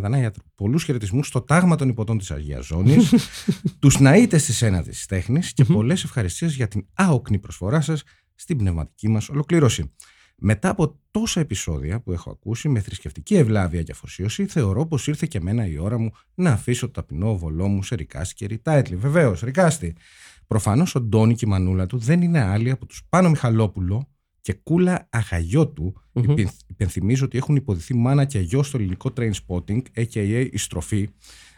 Δανάη, πολλούς χαιρετισμούς στο τάγμα των υποτών της Αγίας Ζώνης, τους ναΐτες της ένατης της τέχνης και πολλές ευχαριστίες για την άοκνη προσφορά σας στην πνευματική μας ολοκλήρωση. Μετά από τόσα επεισόδια που έχω ακούσει με θρησκευτική ευλάβεια και αφοσίωση, θεωρώ πως ήρθε και εμένα η ώρα μου να αφήσω το ταπεινό βολό μου σε Ρικάστη και Ριτάιτλι. Βεβαίως, Ρικάστη. Προφανώς ο Ντόνι και η μανούλα του δεν είναι άλλοι από τους Πάνο Μιχαλόπουλο και Κούλα Αγαγιώτου. Mm-hmm. Υπενθυμίζω ότι έχουν υποδηθεί μάνα και γιο στο ελληνικό Train Spotting, έι κέι έι Η Στροφή,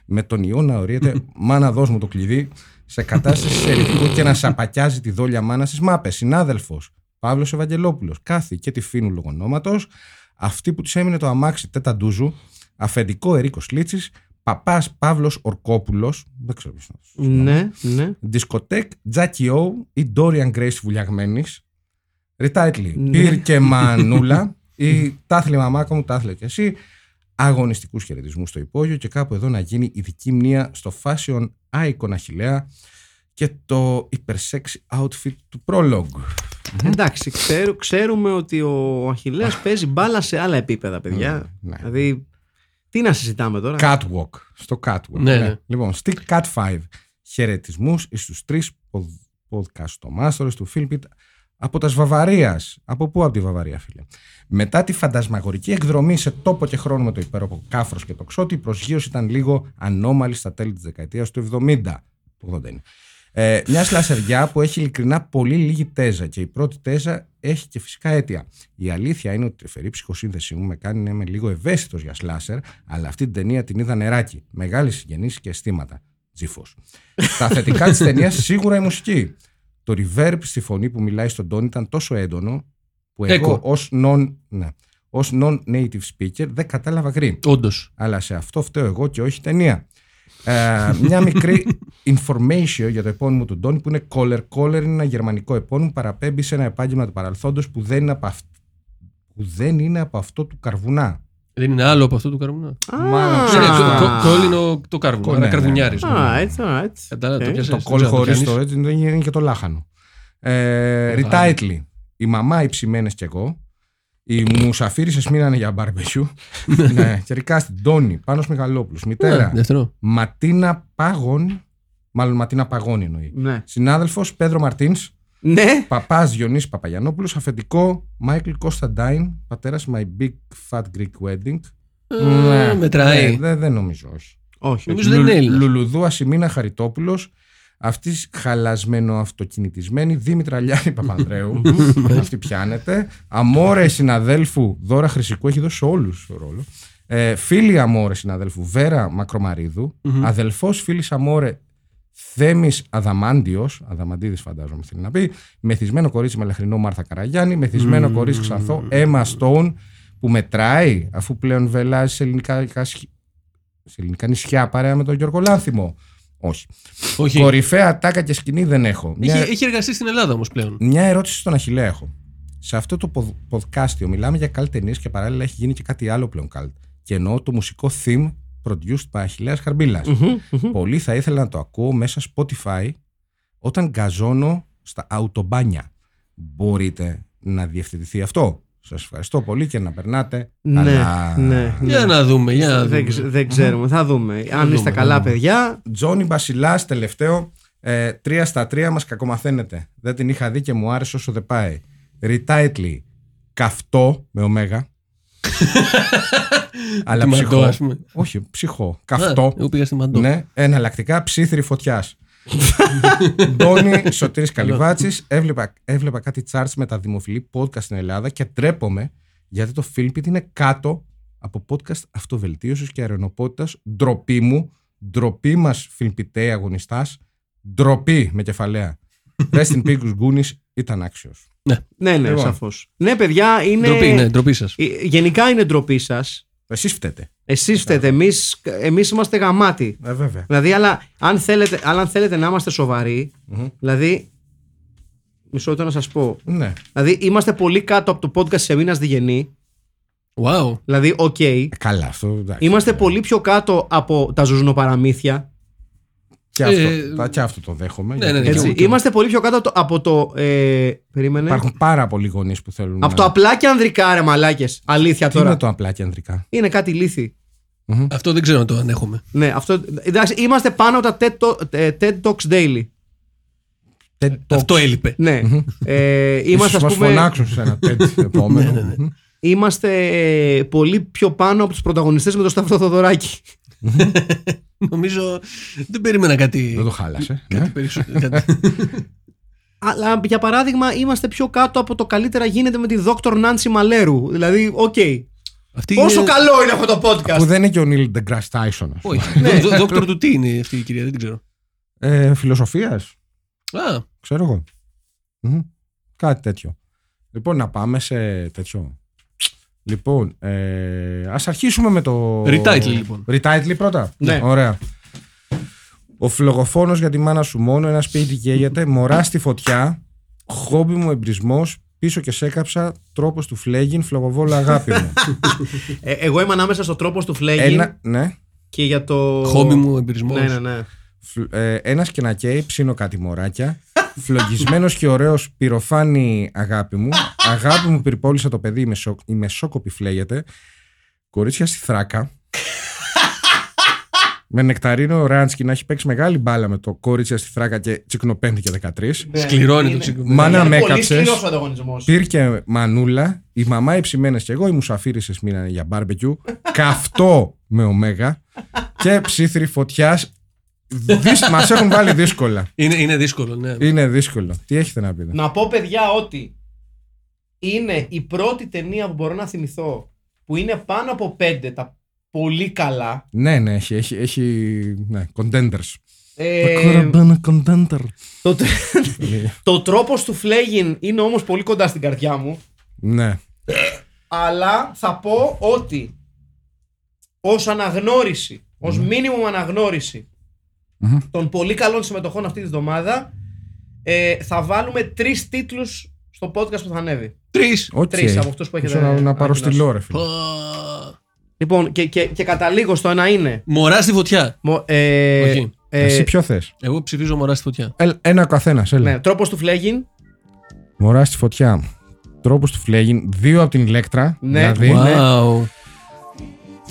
με τον ιό να ορίεται μάνα δώσ' μου το κλειδί σε κατάσταση ερετικού και να σαπακιάζει τη δόλια μάνα στις μάπες. Συνάδελφος Παύλος Ευαγγελόπουλος, Κάθη και τη Φίνου λογονόματος, αυτή που της έμεινε το αμάξι Τέτα Ντούζου, αφεντικό Ερίκος Λίτσης, Παπάς Παύλος Ορκόπουλος, δεν ξέρω ποιος είναι. Ναι, Δισκοτέκ Τζάκι Ου ή Ντόριαν Γκρέις Βουλιαγμένης. Ριτάιτλι, ναι. Πύρ και μανούλα, ή τάθλε μαμάκο μου, τάθλε και εσύ, αγωνιστικούς χαιρετισμούς στο υπόγειο και κάπου εδώ να γίνει ειδική μνήμα στο fashion icon Αχιλλέα και το hypersexy outfit του prologue. Εντάξει, ξέρω, ξέρουμε ότι ο Αχιλλέας παίζει μπάλα σε άλλα επίπεδα, παιδιά. Ναι, ναι. Δηλαδή, τι να συζητάμε τώρα. Catwalk, στο catwalk. Ναι. Ναι. Λοιπόν, stick cat five, χαιρετισμούς στους τρεις podcastομάστορες του Filmpit. Από τα Βαβαρία. Από πού από τη Βαβαρία, φίλε. Μετά τη φαντασμαγορική εκδρομή σε τόπο και χρόνο με το υπέροχο Κάφρος και το Ξότη, η προσγείωση ήταν λίγο ανώμαλη στα τέλη της δεκαετίας του εβδομήντα. Του ογδόντα είναι. Ε, μια σλασεριά που έχει ειλικρινά πολύ λίγη τέζα και η πρώτη τέζα έχει και φυσικά αίτια. Η αλήθεια είναι ότι η τρυφερή ψυχοσύνθεση μου με κάνει να είμαι λίγο ευαίσθητος για σλάσερ, αλλά αυτή την ταινία την είδα νεράκι. Μεγάλη συγγενής και αισθήματα. Τζίφος. Τα θετικά της ταινίας σίγουρα η μουσική. Το reverb στη φωνή που μιλάει στον Τόνι ήταν τόσο έντονο που εγώ ως non, ναι, ως non-native speaker δεν κατάλαβα γρή. Όντως. Αλλά σε αυτό φταίω εγώ και όχι ταινία. ε, μια μικρή information για το επώνυμο του Ντόνι που είναι Caller. Caller είναι ένα γερμανικό επώνυμο που παραπέμπει σε ένα επάγγελμα του παρελθόντος που δεν είναι από, αυ... που δεν είναι από αυτό του καρβουνά. Δεν είναι άλλο από αυτό του καρβουνά. Κόλ είναι το καρβουνά. Είναι καρβουνιάρης. Το κόλ χωρίς το έτσι είναι και το λάχανο. Ριτάιτλι. Η μαμά, οι ψημένες και εγώ. Οι μουσαφίρισσες μείνανε για μπαρμπεσιού. Ναι, κερικάστη. Ντόνι, Πάνος Μεγαλόπουλος. Μητέρα, Ματίνα Πάγων. Μάλλον Ματίνα Παγών εννοεί. Συνάδελφος, Πέδρο Μαρτίνς. Ναι. Παπάς Διονύσης Παπαγιανόπουλος. Αφεντικό, Μάικλ Κωνσταντάιν. Πατέρας, My Big Fat Greek Wedding. Ναι, μετράει. Δεν νομίζω, όχι. Όχι. Λουλουδού, Ασημίνα Χαριτόπουλος. Αυτή χαλασμένο αυτοκινητισμένη, Δήμητρα Λιάννη Παπανδρέου. Αυτή πιάνεται. Αμόρε συναδέλφου, Δώρα Χρυσικού, έχει δώσει όλους το ρόλο. Ε, φίλη αμόρε συναδέλφου, Βέρα Μακρομαρίδου. Αδελφός φίλης αμόρε, Θέμης Αδαμάντιος. Αδαμαντίδης, φαντάζομαι θέλει να πει. Μεθυσμένο κορίτσι μελαχρινό, Μάρθα Καραγιάννη. Μεθυσμένο κορίτσι ξανθό, Έμα Στόουν, που μετράει αφού πλέον βελάζει σε ελληνικά, σε ελληνικά νησιά παρέα με τον Γιώργο Λάνθιμο. Όχι. Όχι. Κορυφαία ατάκα και σκηνή δεν έχω. Μια... Έχει, έχει εργαστεί στην Ελλάδα όμως πλέον. Μια ερώτηση στον Αχιλλέα έχω. Σε αυτό το podcastιο μιλάμε για cult ταινίες και παράλληλα έχει γίνει και κάτι άλλο πλέον cult. Και εννοώ το μουσικό theme produced by Αχιλλέας Χαρμπίλας. Mm-hmm, mm-hmm. Πολύ θα ήθελα να το ακούω μέσα Spotify όταν γκαζώνω στα αυτομπάνια. Μπορείτε να διευθετηθεί αυτό? Σας ευχαριστώ πολύ και να περνάτε. Ναι, αλλά... ναι, ναι. Για να δούμε, για να δούμε. Δεν, δεν ξέρουμε, θα δούμε. Θα Αν δούμε, είστε καλά, δούμε. Παιδιά. Τζόνι Μπασιλάς, τελευταίο. Ε, τρία στα τρία μας κακομαθαίνετε. Δεν την είχα δει και μου άρεσε όσο δεν πάει. Ριτάιτλι. Καυτό με ωμέγα. Αλλά ψυχό. Όχι, ψυχό. Καυτό. Ναι, εναλλακτικά ψήθυρη φωτιάς. Ντόνι, Σωτήρης Καλυβάτσης. έβλεπα, έβλεπα κάτι charts με τα δημοφιλή podcast στην Ελλάδα και τρέπομαι γιατί το Filmpit είναι κάτω από podcast αυτοβελτίωσης και αερονοπότητας. Ντροπή μου, ντροπή μας φιλμπιτέ αγωνιστάς, ντροπή με κεφαλαία. Rest in peace, Γκουσγκούνης ήταν άξιος. Ναι, ναι, ναι, σαφώς. Ναι, παιδιά, είναι ντροπή, ναι, ντροπή σας. Γενικά είναι ντροπή σας. Εσείς φταίτε. Εσείς φταίτε. Εμείς, εμείς είμαστε γαμάτοι. Ε, βέβαια. Δηλαδή, αλλά αν θέλετε, αλλά αν θέλετε να είμαστε σοβαροί, mm-hmm. δηλαδή. Μισό λεπτό να σας πω. Ναι. Δηλαδή, είμαστε πολύ κάτω από το podcast Σεμίνας Διγενή. Wow. Δηλαδή, οκ. Okay. Ε, καλά, αυτό. Εντάξει, είμαστε δηλαδή. Πολύ πιο κάτω από τα ζουζουνοπαραμύθια. Και αυτό, ε, τα, και αυτό το δέχομαι. Ναι, ναι, ναι, έτσι. Και είμαστε πολύ πιο κάτω από το. Ε, περίμενε. Υπάρχουν πάρα πολλοί γονείς που θέλουν. Από να... το απλά και ανδρικά, ρε μαλάκες. Αλήθεια τι τώρα. Τι είναι το απλά και ανδρικά? Είναι κάτι λύθη. Mm-hmm. Αυτό δεν ξέρω αν το ανέχομαι. Ναι, αυτό. Εντάξει, είμαστε πάνω από τα TED Talks Daily. TED Talks. Αυτό έλειπε. Ναι. Mm-hmm. Ε, είμαστε, ας πούμε. Φωνάξουν σε ένα τέτοιο επόμενο. Ναι, ναι, ναι. Είμαστε ε, πολύ πιο πάνω από τους πρωταγωνιστές με τον Σταύρο Θοδωράκη. Νομίζω δεν περίμενα κάτι. Δεν το χάλασε. Κάτι ναι. Περισσότερο. Κάτι... Αλλά για παράδειγμα, είμαστε πιο κάτω από το καλύτερα γίνεται με τη Δόκτωρ Νάντσι Μαλέρου. Δηλαδή, οκ. Okay. Πόσο είναι... καλό είναι αυτό το podcast. Που δεν είναι και ο Νίλ Ντεγκράς Τάισον. Όχι. Ναι. Δόκτωρ του τι είναι αυτή η κυρία, δεν την ξέρω. Ε, φιλοσοφίας. Α. Ξέρω εγώ. Mm-hmm. Κάτι τέτοιο. Λοιπόν, να πάμε σε τέτοιο. Λοιπόν, ε, ας αρχίσουμε με το... Retitle λοιπόν. Retitle πρώτα. Ναι. Ωραία. Ο φλογοφόνος για τη μάνα σου μόνο, ένα σπίτι γέγεται, μωρά στη φωτιά, χόμπι μου εμπρισμός, πίσω και σέκαψα, τρόπος του φλέγγιν, φλογοβόλο αγάπη μου. ε, εγώ είμαι ανάμεσα στο τρόπος του φλέγγιν ναι. Και για το... Χόμπι μου εμπρισμός. Ναι, ναι, ναι. Ε, ένας και να καίει, ψήνω κάτι μωράκια. Φλογισμένος και ωραίος, πυροφάνει αγάπη μου. Αγάπη μου, πυρπόλησα το παιδί, η, μεσο, η μεσόκοπη φλέγεται. Κορίτσια στη θράκα. Με νεκταρίνο ο Ράντσκι να έχει παίξει μεγάλη μπάλα με το κορίτσια στη θράκα και τσικνοπέμπτη και δεκατρία. Σκληρώνει το τσικνοπέμπτη. Μάνα με έκαψε. Πήρκε μανούλα. Η μαμά υψημένες και εγώ, οι μουσαφίρισσες μείνανε για μπάρμπεκιου. Καυτό με ωμέγα. Και ψήθρι φωτιάς. Μας έχουν βάλει δύσκολα. Είναι, είναι δύσκολο, ναι. Είναι δύσκολο. Τι έχετε να πείτε? Να πω, παιδιά, ότι είναι η πρώτη ταινία που μπορώ να θυμηθώ που είναι πάνω από πέντε τα πολύ καλά. Ναι, ναι, έχει, έχει, έχει ναι, contenders. Ε, το, το τρόπος του Φλέγιν είναι όμως πολύ κοντά στην καρδιά μου. Ναι. Αλλά θα πω ότι ως αναγνώριση, ως mm. μίνιμουμ αναγνώριση mm-hmm. των πολύ καλών συμμετοχών αυτή τη εβδομάδα, ε, θα βάλουμε τρεις τίτλους στο podcast που θα ανέβει. Τρεις! Okay. Τρεις από αυτούς που έχετε να, να πάρω στη λόρε. Λοιπόν, και, και, και καταλήγω στο ένα είναι Μωρά στη φωτιά. Μο, ε, Όχι. Ε, Εσύ ποιο θες? Εγώ ψηφίζω Μωρά στη φωτιά. Ε, ένα ο καθένας. Ναι, τρόπος του Φλέγιν. Μωρά στη φωτιά. Τρόπος του Φλέγιν. Δύο από την Ηλέκτρα. Ναι. Δηλαδή, wow. ναι.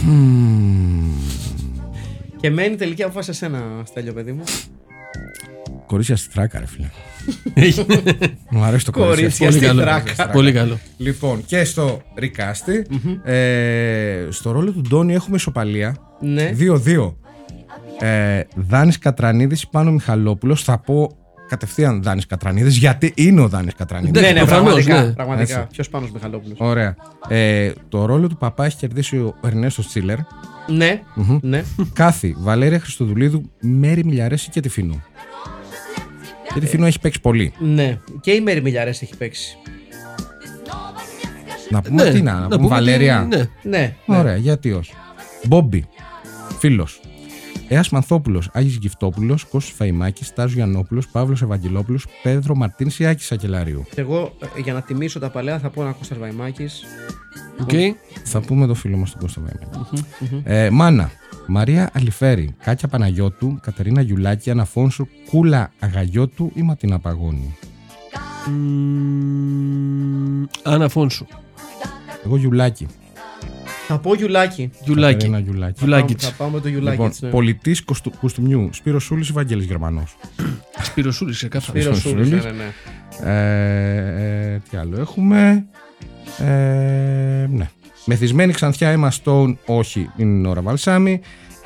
Mm. Και μένει τελική απόφαση σε ένα, Στέλιο, παιδί μου. Κορίτσια στη τράκα, ρε φίλε. Μου αρέσει το κορίτσια στη τράκα. Πολύ καλό. Λοιπόν, και στο Ρικάστη, mm-hmm. ε, στο ρόλο του Ντόνι έχουμε ισοπαλία. Ναι. δύο δύο. Ε, Δάνης Κατρανίδης, Πάνο Μιχαλόπουλος. Θα πω κατευθείαν Δάνης Κατρανίδης, γιατί είναι ο Δάνης Κατρανίδης. Ναι, ναι, πραγματικά. Ναι. πραγματικά. Ποιος Πάνος Μιχαλόπουλος. Ωραία. Ε, το ρόλο του παπά έχει κερδίσει ο Ερνέστος Τσίλερ. Ναι. Mm-hmm. ναι. Κάθη, Βαλέρια Χριστοδουλίδου, Μέρη Μιλιαρέση και τη Φινού. Και τη Φινού έχει παίξει πολύ. Ναι, και η Μέρη Μιλιαρέση έχει παίξει. Να πούμε ναι, τι να, να, να πούμε, πούμε Βαλέρια. Ναι. ναι. Ωραία, γιατί όχι. Μπόμπι, φίλος. Έας Μανθόπουλος, Άγης Γκυφτόπουλος, Κώστας Φαϊμάκης, Τάζου Γιαννόπουλος, Παύλος Ευαγγελόπουλος, Πέδρο Μαρτίν ή Άκη Σακελαρίου. Εγώ για να τιμήσω τα παλαιά θα πω ένα Κώστα Φαϊμάκης. Okay. Θα πούμε το φίλο μας τον Κώστα Φαϊμάκη. Mm-hmm, mm-hmm. ε, Μάνα, Μαρία Αλιφέρη, Κάκια Παναγιώτου, Κατερίνα Γιουλάκη, Αναφόνσου, Κούλα Αγαγιώτου ή Ματίνα Παγώνη. Mm, Αναφόνσου. Εγώ Γιουλάκη. Θα πω Γιουλάκη. Γιουλάκη. Θα πάμε το Γιουλάκη. Λοιπόν, ναι. Πολιτής κοστου, κουστούμιου. Σπύρος Σούλης, Βαγγέλης Γερμανός. Σπύρος Σούλης, ξεκάθαρα. Σπύρος Σούλης, ναι, ναι. Ε, ε, τι άλλο έχουμε. Ε, ναι. Μεθυσμένη Ξανθιά, Έμα Στόουν. Όχι, είναι η ώρα Βαλσάμι.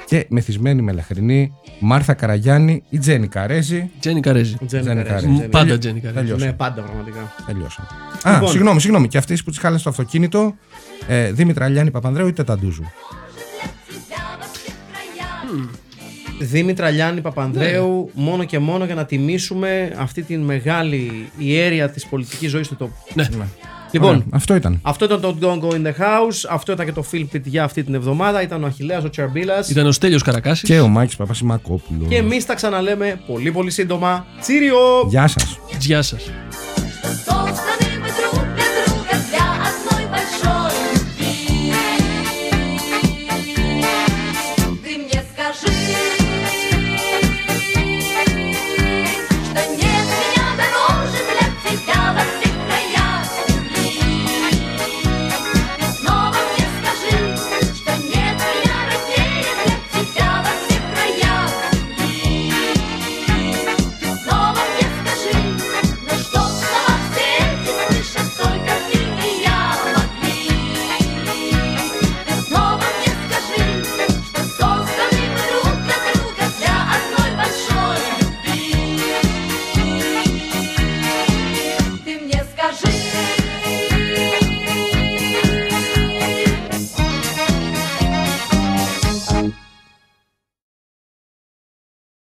Και μεθυσμένη Μελαχρινή, Μάρθα Καραγιάννη ή Τζένι Καρέζη. Τζένι Καρέζη. Πάντα Τζένι Καρέζη. Ναι, πάντα πραγματικά. Τελειώσαμε. Α, συγγνώμη, συγγνώμη. Και αυτές που τις χάλασαν στο αυτοκίνητο, ε, Δήμητρα Λιάννη Παπανδρέου ή Τεταντούζου. Mm. Δήμητρα Λιάννη Παπανδρέου, ναι. μόνο και μόνο για να τιμήσουμε αυτή την μεγάλη ιέρεια της πολιτικής ζωής του τόπου. Ναι. ναι. Λοιπόν, Ωραία, αυτό ήταν. Αυτό ήταν το Don't Go in the House. Αυτό ήταν και το Phil Pitt για αυτή την εβδομάδα. Ήταν ο Αχιλλέας, ο Τσαρμπίλας. Ήταν ο Στέλιος Καρακάσης. Και ο Μάκης Παπασημακόπουλος. Και εμείς τα ξαναλέμε πολύ πολύ σύντομα. Τσίριο! Γεια σας. Γεια σας.